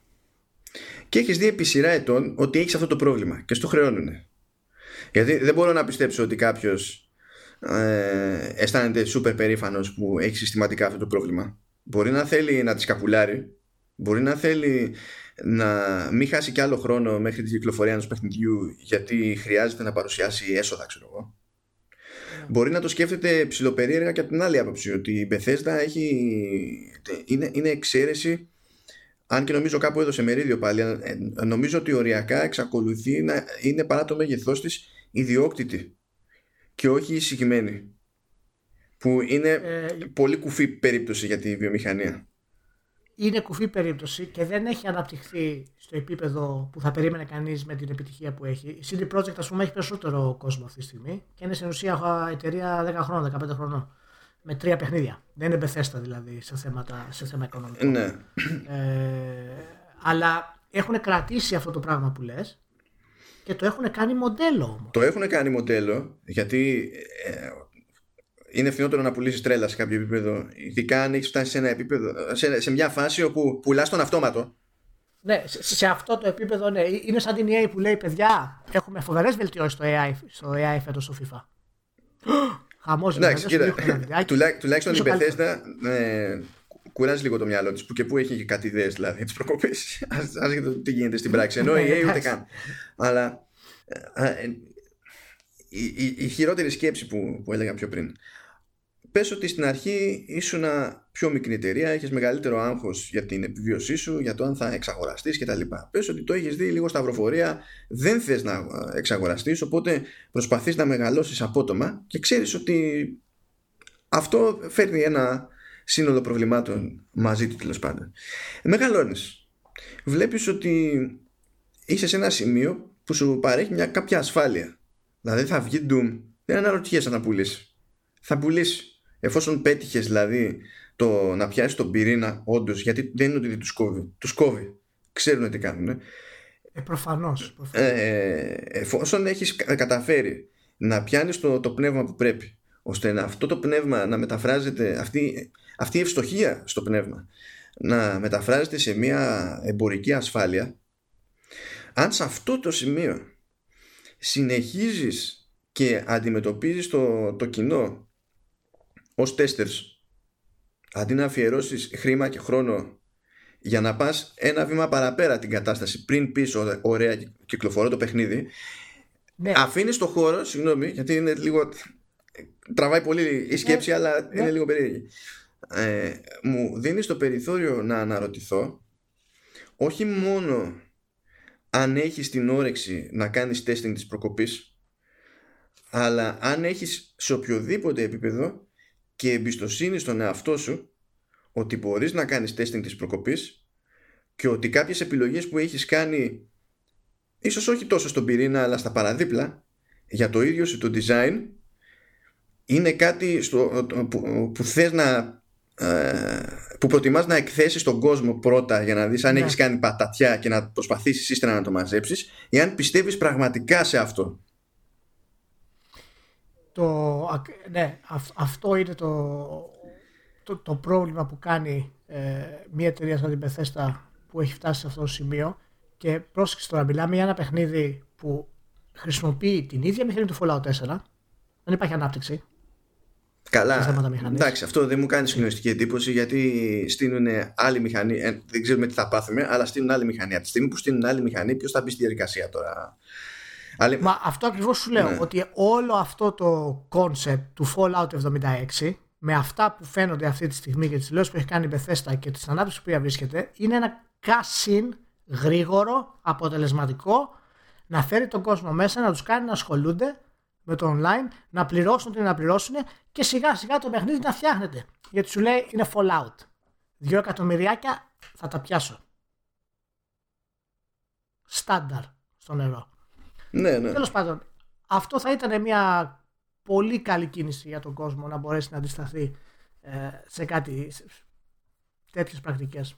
και έχεις δει επί σειρά ετών ότι έχεις αυτό το πρόβλημα και στο χρεώνουνε, γιατί δεν μπορώ να πιστέψω ότι κάποιος αισθάνεται super περήφανος που έχει συστηματικά αυτό το πρόβλημα. Μπορεί να θέλει να τη σκαπουλάρει, μπορεί να θέλει να μην χάσει κι άλλο χρόνο μέχρι την κυκλοφορία ενός παιχνιδιού γιατί χρειάζεται να παρουσιάσει έσοδα, ξέρω εγώ. Μπορεί να το σκέφτεται ψιλοπερίεργα και από την άλλη άποψη, ότι η Bethesda είναι εξαίρεση. Αν και νομίζω κάπου έδωσε μερίδιο πάλι, νομίζω ότι οριακά εξακολουθεί να είναι παρά το μέγεθός της ιδιόκτητη και όχι εισηγημένη, που είναι πολύ κουφή περίπτωση για τη βιομηχανία. Είναι κουφή περίπτωση και δεν έχει αναπτυχθεί στο επίπεδο που θα περίμενε κανείς με την επιτυχία που έχει. Η CD Projekt, ας πούμε, έχει περισσότερο κόσμο αυτή τη στιγμή και είναι στην ουσία εταιρεία 10 χρόνων, 15 χρονών, με 3 παιχνίδια. Δεν είναι Bethesda δηλαδή σε θέμα οικονομικό. Ναι. Αλλά έχουν κρατήσει αυτό το πράγμα που λες και το έχουν κάνει μοντέλο όμως. Το έχουν κάνει μοντέλο γιατί είναι φθηνότερο να πουλήσεις τρέλα σε κάποιο επίπεδο, ειδικά αν έχεις φτάσει σε ένα επίπεδο, σε μια φάση όπου πουλάς τον αυτόματο. Ναι, σε αυτό το επίπεδο, ναι. Είναι σαν την EA που λέει, παιδιά, έχουμε φοβερές βελτιώσεις στο AI φέτος στο FIFA. Χαμός, ναι, κοίτα, τουλάχιστον η Bethesda κουράζει λίγο το μυαλό της, που και που έχει κάτι ιδέες, δηλαδή, τις προκοπές. Ας δείτε τι γίνεται στην πράξη, ενώ η EA ούτε καν. Αλλά η χειρότερη σκέψη που έλεγα πιο πριν, πες ότι στην αρχή ήσουν πιο μικρή εταιρεία, έχεις μεγαλύτερο άγχος για την επιβίωσή σου, για το αν θα εξαγοραστείς κτλ. Πες ότι το έχεις δει λίγο σταυροφορία, δεν θες να εξαγοραστείς, οπότε προσπαθείς να μεγαλώσεις απότομα και ξέρεις ότι αυτό φέρνει ένα σύνολο προβλημάτων μαζί του, τέλος πάντων. Μεγαλώνεις. Βλέπεις ότι είσαι σε ένα σημείο που σου παρέχει κάποια ασφάλεια. Δηλαδή θα βγει Doom, δεν αναρωτιέσαι να πουλήσει. Θα πουλήσει, εφόσον πέτυχες δηλαδή το να πιάσεις τον πυρήνα, όντως, γιατί δεν είναι ότι δεν τους κόβει. Τους κόβει, ξέρουν τι κάνουν. Προφανώς. Εφόσον έχεις καταφέρει να πιάνεις το πνεύμα που πρέπει, ώστε αυτό το πνεύμα να μεταφράζεται, αυτή η ευστοχία στο πνεύμα να μεταφράζεται σε μια εμπορική ασφάλεια, αν σε αυτό το σημείο συνεχίζεις και αντιμετωπίζεις το κοινό ως τέστερς, αντί να αφιερώσεις χρήμα και χρόνο για να πας ένα βήμα παραπέρα την κατάσταση πριν πεις ωραία κυκλοφορώ το παιχνίδι, ναι, αφήνεις το χώρο, συγγνώμη γιατί είναι λίγο, τραβάει πολύ η σκέψη, ναι, αλλά είναι, ναι, λίγο περίεργη. Μου δίνεις το περιθώριο να αναρωτηθώ όχι μόνο αν έχεις την όρεξη να κάνεις testing της προκοπής, αλλά αν έχεις σε οποιοδήποτε επίπεδο και εμπιστοσύνη στον εαυτό σου ότι μπορείς να κάνεις testing της προκοπής και ότι κάποιες επιλογές που έχεις κάνει, ίσως όχι τόσο στον πυρήνα αλλά στα παραδίπλα, για το ίδιο σου το design, είναι κάτι που θες να, που προτιμάς να εκθέσεις τον κόσμο πρώτα για να δεις αν, ναι, έχεις κάνει πατατιά και να προσπαθήσεις ύστερα να το μαζέψεις, ή αν πιστεύεις πραγματικά σε αυτό. Ναι, αυτό είναι το πρόβλημα που κάνει μια εταιρεία σαν την Bethesda που έχει φτάσει σε αυτό το σημείο. Και πρόσεξε τώρα, μιλάμε για ένα παιχνίδι που χρησιμοποιεί την ίδια μηχανή του Fallout 4, δεν υπάρχει ανάπτυξη. Καλά, εντάξει, αυτό δεν μου κάνει συγκλονιστική εντύπωση, γιατί στείλουν άλλη μηχανή, δεν ξέρουμε τι θα πάθουμε, αλλά στείλουν άλλη μηχανή. Από τη στιγμή που στείλουν άλλη μηχανή, ποιος θα μπει στη διαδικασία τώρα? Μα αυτό ακριβώς σου λέω, ναι, ότι όλο αυτό το concept του Fallout 76 με αυτά που φαίνονται αυτή τη στιγμή και τις δηλώσεις που έχει κάνει η Bethesda και τις ανάπτυξης που βρίσκεται, είναι ένα κάσιν γρήγορο, αποτελεσματικό, να φέρει τον κόσμο μέσα, να τους κάνει να ασχολούνται με το online, να πληρώσουν τι να πληρώσουν και σιγά σιγά το παιχνίδι να φτιάχνεται. Γιατί σου λέει είναι Fallout. 2 εκατομμυριάκια θα τα πιάσω. Στάνταρ στο νερό. Ναι, ναι. Τέλος πάντων, αυτό θα ήταν μια πολύ καλή κίνηση για τον κόσμο να μπορέσει να αντισταθεί σε κάτι τέτοιες πρακτικές.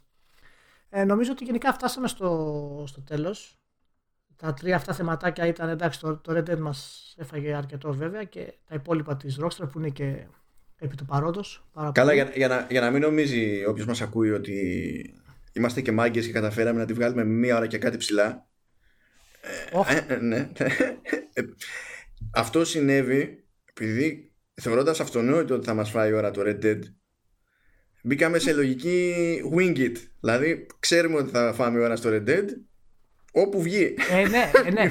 Νομίζω ότι γενικά φτάσαμε στο τέλος. Τα 3 αυτά θεματάκια ήταν εντάξει, το Red Dead μας έφαγε αρκετό βέβαια και τα υπόλοιπα της Rockstar που είναι και επί του παρόντος. Καλά, για να μην νομίζει όποιος μας ακούει ότι είμαστε και μάγκες και καταφέραμε να τη βγάλουμε μία ώρα και κάτι ψηλά. Ναι. Αυτό συνέβη επειδή θεωρώντας αυτονόητο ότι θα μας φάει η ώρα το Red Dead, μπήκαμε σε λογική wing it. Δηλαδή ξέρουμε ότι θα φάμε η ώρα στο Red Dead όπου βγει. Ναι.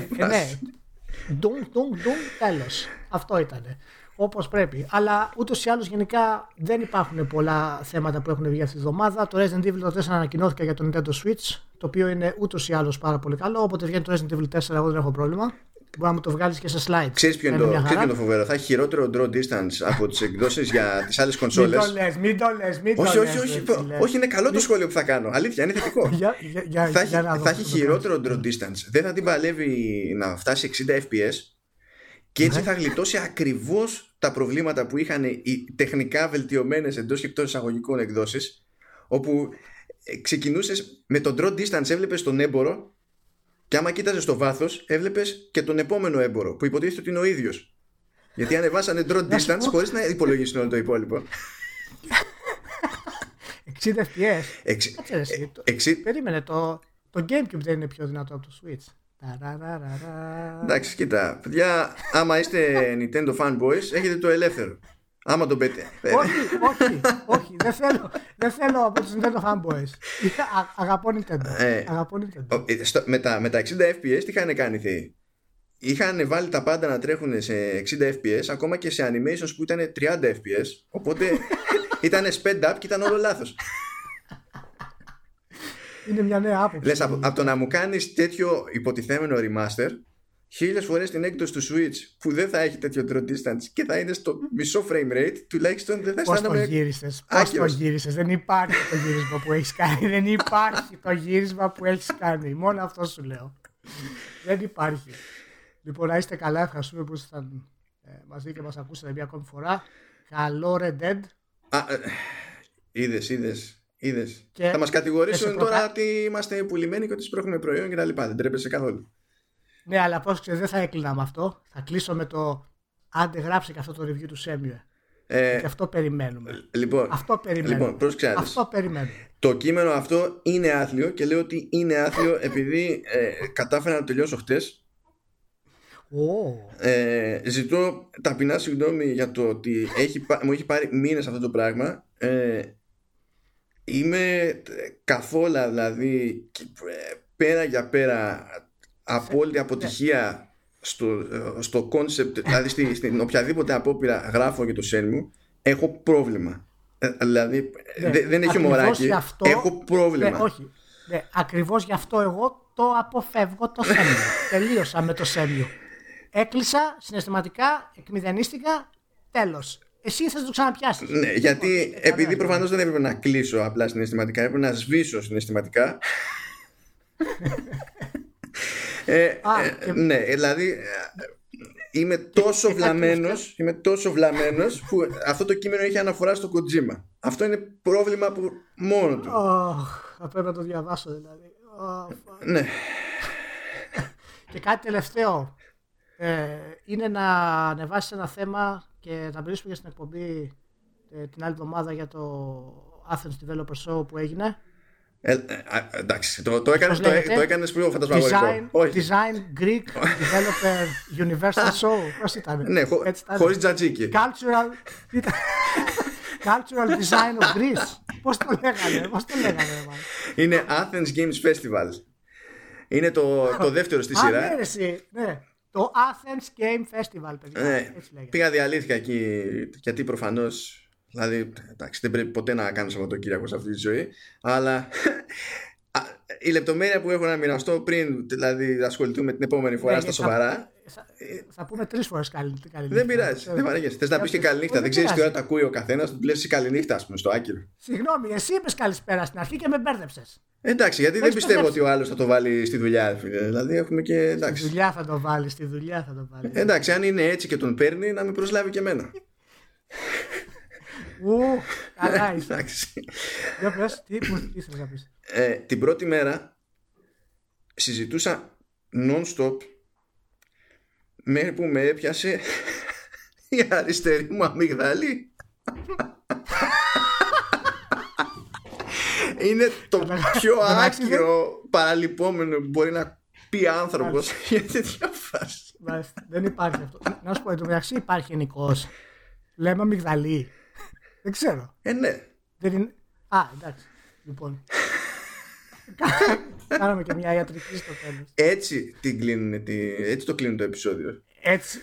Τέλος. Αυτό ήτανε. Όπως πρέπει. Αλλά ούτως ή άλλως γενικά δεν υπάρχουν πολλά θέματα που έχουν βγει αυτή τη εβδομάδα. Το Resident Evil 4 ανακοινώθηκε για το Nintendo Switch, το οποίο είναι ούτως ή άλλως πάρα πολύ καλό. Όποτε βγαίνει το Resident Evil 4, εγώ δεν έχω πρόβλημα. Μπορεί να μου το βγάλεις και σε slides. Ξέρεις ποιο είναι το φοβερό? Θα έχει χειρότερο draw distance από τις εκδόσεις για τις άλλες κονσόλες. Μην το λες. Όχι, είναι καλό το σχόλιο που θα κάνω. Αλήθεια, είναι θετικό. Θα έχει χειρότερο draw distance. Δεν θα την παλεύει να φτάσει 60 FPS. Και έτσι θα γλιτώσει ακριβώς τα προβλήματα που είχαν οι τεχνικά βελτιωμένες εντός και εκτός εισαγωγικών εκδόσεις, όπου ξεκινούσες με τον draw distance, έβλεπες τον έμπορο, και άμα κοίταζες στο βάθος, έβλεπες και τον επόμενο έμπορο, που υποτίθεται ότι είναι ο ίδιος. Γιατί ανεβάσανε draw distance χωρίς να υπολογίσουν όλο το υπόλοιπο. 60 FPS. Περίμενε, το GameCube δεν είναι πιο δυνατό από το Switch. Εντάξει, κοίτα, παιδιά, άμα είστε Nintendo fanboys, έχετε το ελεύθερο. Άμα τον πέτε. Όχι, δεν θέλω από τους Nintendo fanboys. Αγαπώ Nintendo. Με τα 60 FPS τι είχαν κάνει οι θεοί? Είχαν βάλει τα πάντα να τρέχουν σε 60 FPS, ακόμα και σε animations που ήταν 30 FPS. Οπότε ήταν sped up και ήταν όλο λάθος. Είναι μια νέα άποψη. Λες, από το να μου κάνεις τέτοιο υποτιθέμενο remaster, 1000 φορές την έκδοση του Switch που δεν θα έχει τέτοιο draw distance και θα είναι στο μισό frame rate, τουλάχιστον δεν θα αισθάνομαι. Πώς το γύρισες. Δεν υπάρχει το γύρισμα που έχεις κάνει. Μόνο αυτό σου λέω. Δεν υπάρχει. Λοιπόν, να είστε καλά. Ευχαριστούμε που ήσασταν μαζί και μας ακούσατε μια ακόμη φορά. Καλό Red Dead. Είδες. Θα μας κατηγορήσουν τώρα ότι είμαστε πουλημένοι και ότι σπρώχνουμε προϊόν και τα λοιπά. Δεν τρέπεσαι καθόλου. Ναι, αλλά πρόσεξε, δεν θα έκλεινα με αυτό. Θα κλείσω με το άντε γράψε και αυτό το review του Σέμιουε. Και αυτό περιμένουμε. Λοιπόν, πρόσεξε. Το κείμενο αυτό είναι άθλιο και λέω ότι είναι άθλιο επειδή κατάφερα να τελειώσω χτες. Ζητώ ταπεινά συγγνώμη για το ότι μου έχει πάρει μήνες αυτό το πράγμα. Είμαι καθόλου, δηλαδή, πέρα για πέρα απόλυτη αποτυχία στο concept, δηλαδή στην οποιαδήποτε απόπειρα γράφω για το σεν μου, έχω πρόβλημα. Δηλαδή δεν έχει μωράκι, έχω πρόβλημα. Όχι. Ακριβώς γι' αυτό εγώ το αποφεύγω το σεν μου. Τελείωσα με το σεν μου. Έκλεισα συναισθηματικά, εκμηδενίστηκα, τέλος. Εσύ θα το ξαναπιάσεις. Ναι, γιατί επειδή προφανώς δεν έπρεπε να κλείσω απλά συναισθηματικά, έπρεπε να σβήσω συναισθηματικά. Ναι, δηλαδή είμαι τόσο βλαμμένος που αυτό το κείμενο έχει αναφορά στο Kojima. Αυτό είναι πρόβλημα που μόνο του. Θα πρέπει να το διαβάσω δηλαδή. Ναι. Και κάτι τελευταίο. Είναι να ανεβάσει ένα θέμα και να μιλήσουμε για στην εκπομπή την άλλη εβδομάδα για το Athens Developer Show που έγινε. Εντάξει, το έκανες πριν, φαντασμαγωγικό. Design Greek Developer Universal Show. Πώς ήταν? Ναι, χωρίς τζατζίκι. Cultural Design of Greece. Πώς το λέγανε. Είναι Athens Games Festival. Είναι το δεύτερο στη σειρά. Ναι. Το Athens Game Festival, παιδιά. Πήγα διαλύθηκα εκεί, γιατί προφανώς. Δηλαδή, εντάξει, δεν πρέπει ποτέ να κάνω Σαββατοκύριακο σε αυτή τη ζωή. Αλλά η λεπτομέρεια που έχω να μοιραστώ πριν, δηλαδή, ασχοληθούμε την επόμενη φορά στα σοβαρά. Θα πούμε 3 φορές καληνύχτα. Δεν πειράζει, δεν βαριέσαι. Θες να πεις και καληνύχτα, δεν ξέρεις τι ώρα τα ακούει ο καθένας. Του λες καληνύχτα, ας πούμε, στο άκυρο. Συγγνώμη, εσύ είπες καλησπέρα στην αρχή και με μπέρδεψες. Εντάξει, γιατί δεν πιστεύω ότι ο άλλος θα το βάλει στη δουλειά. Δηλαδή, έχουμε και. Εντάξει. Στη δουλειά θα το βάλει. Εντάξει, αν είναι έτσι και τον παίρνει, να με προσλάβει και εμένα. Καλά είσαι. Εντάξει. Για πες, τι ήθελες να πεις? Την πρώτη μέρα συζητούσα non-stop μέχρι που με έπιασε η αριστερή μου αμυγδαλή Είναι το πιο άκυρο παραλυπόμενο που μπορεί να πει άνθρωπος για τέτοια φάση. Δεν υπάρχει αυτό. Να σου πω, εν τω μεταξύ υπάρχει γενικώς. Λέμε αμυγδαλή. Δεν ξέρω. Ναι. Δεν είναι... Α, εντάξει. Λοιπόν. Κάναμε και μια ιατρική στο τέλος. Έτσι, έτσι το κλείνουν το επεισόδιο. Έτσι.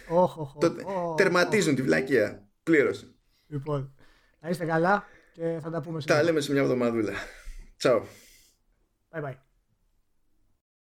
Τερματίζουν τη βλακεία. Πλήρωσε. Λοιπόν, να είστε καλά και θα τα πούμε. Τα λέμε σε μια εβδομαδούλα. Τσάου. Bye bye.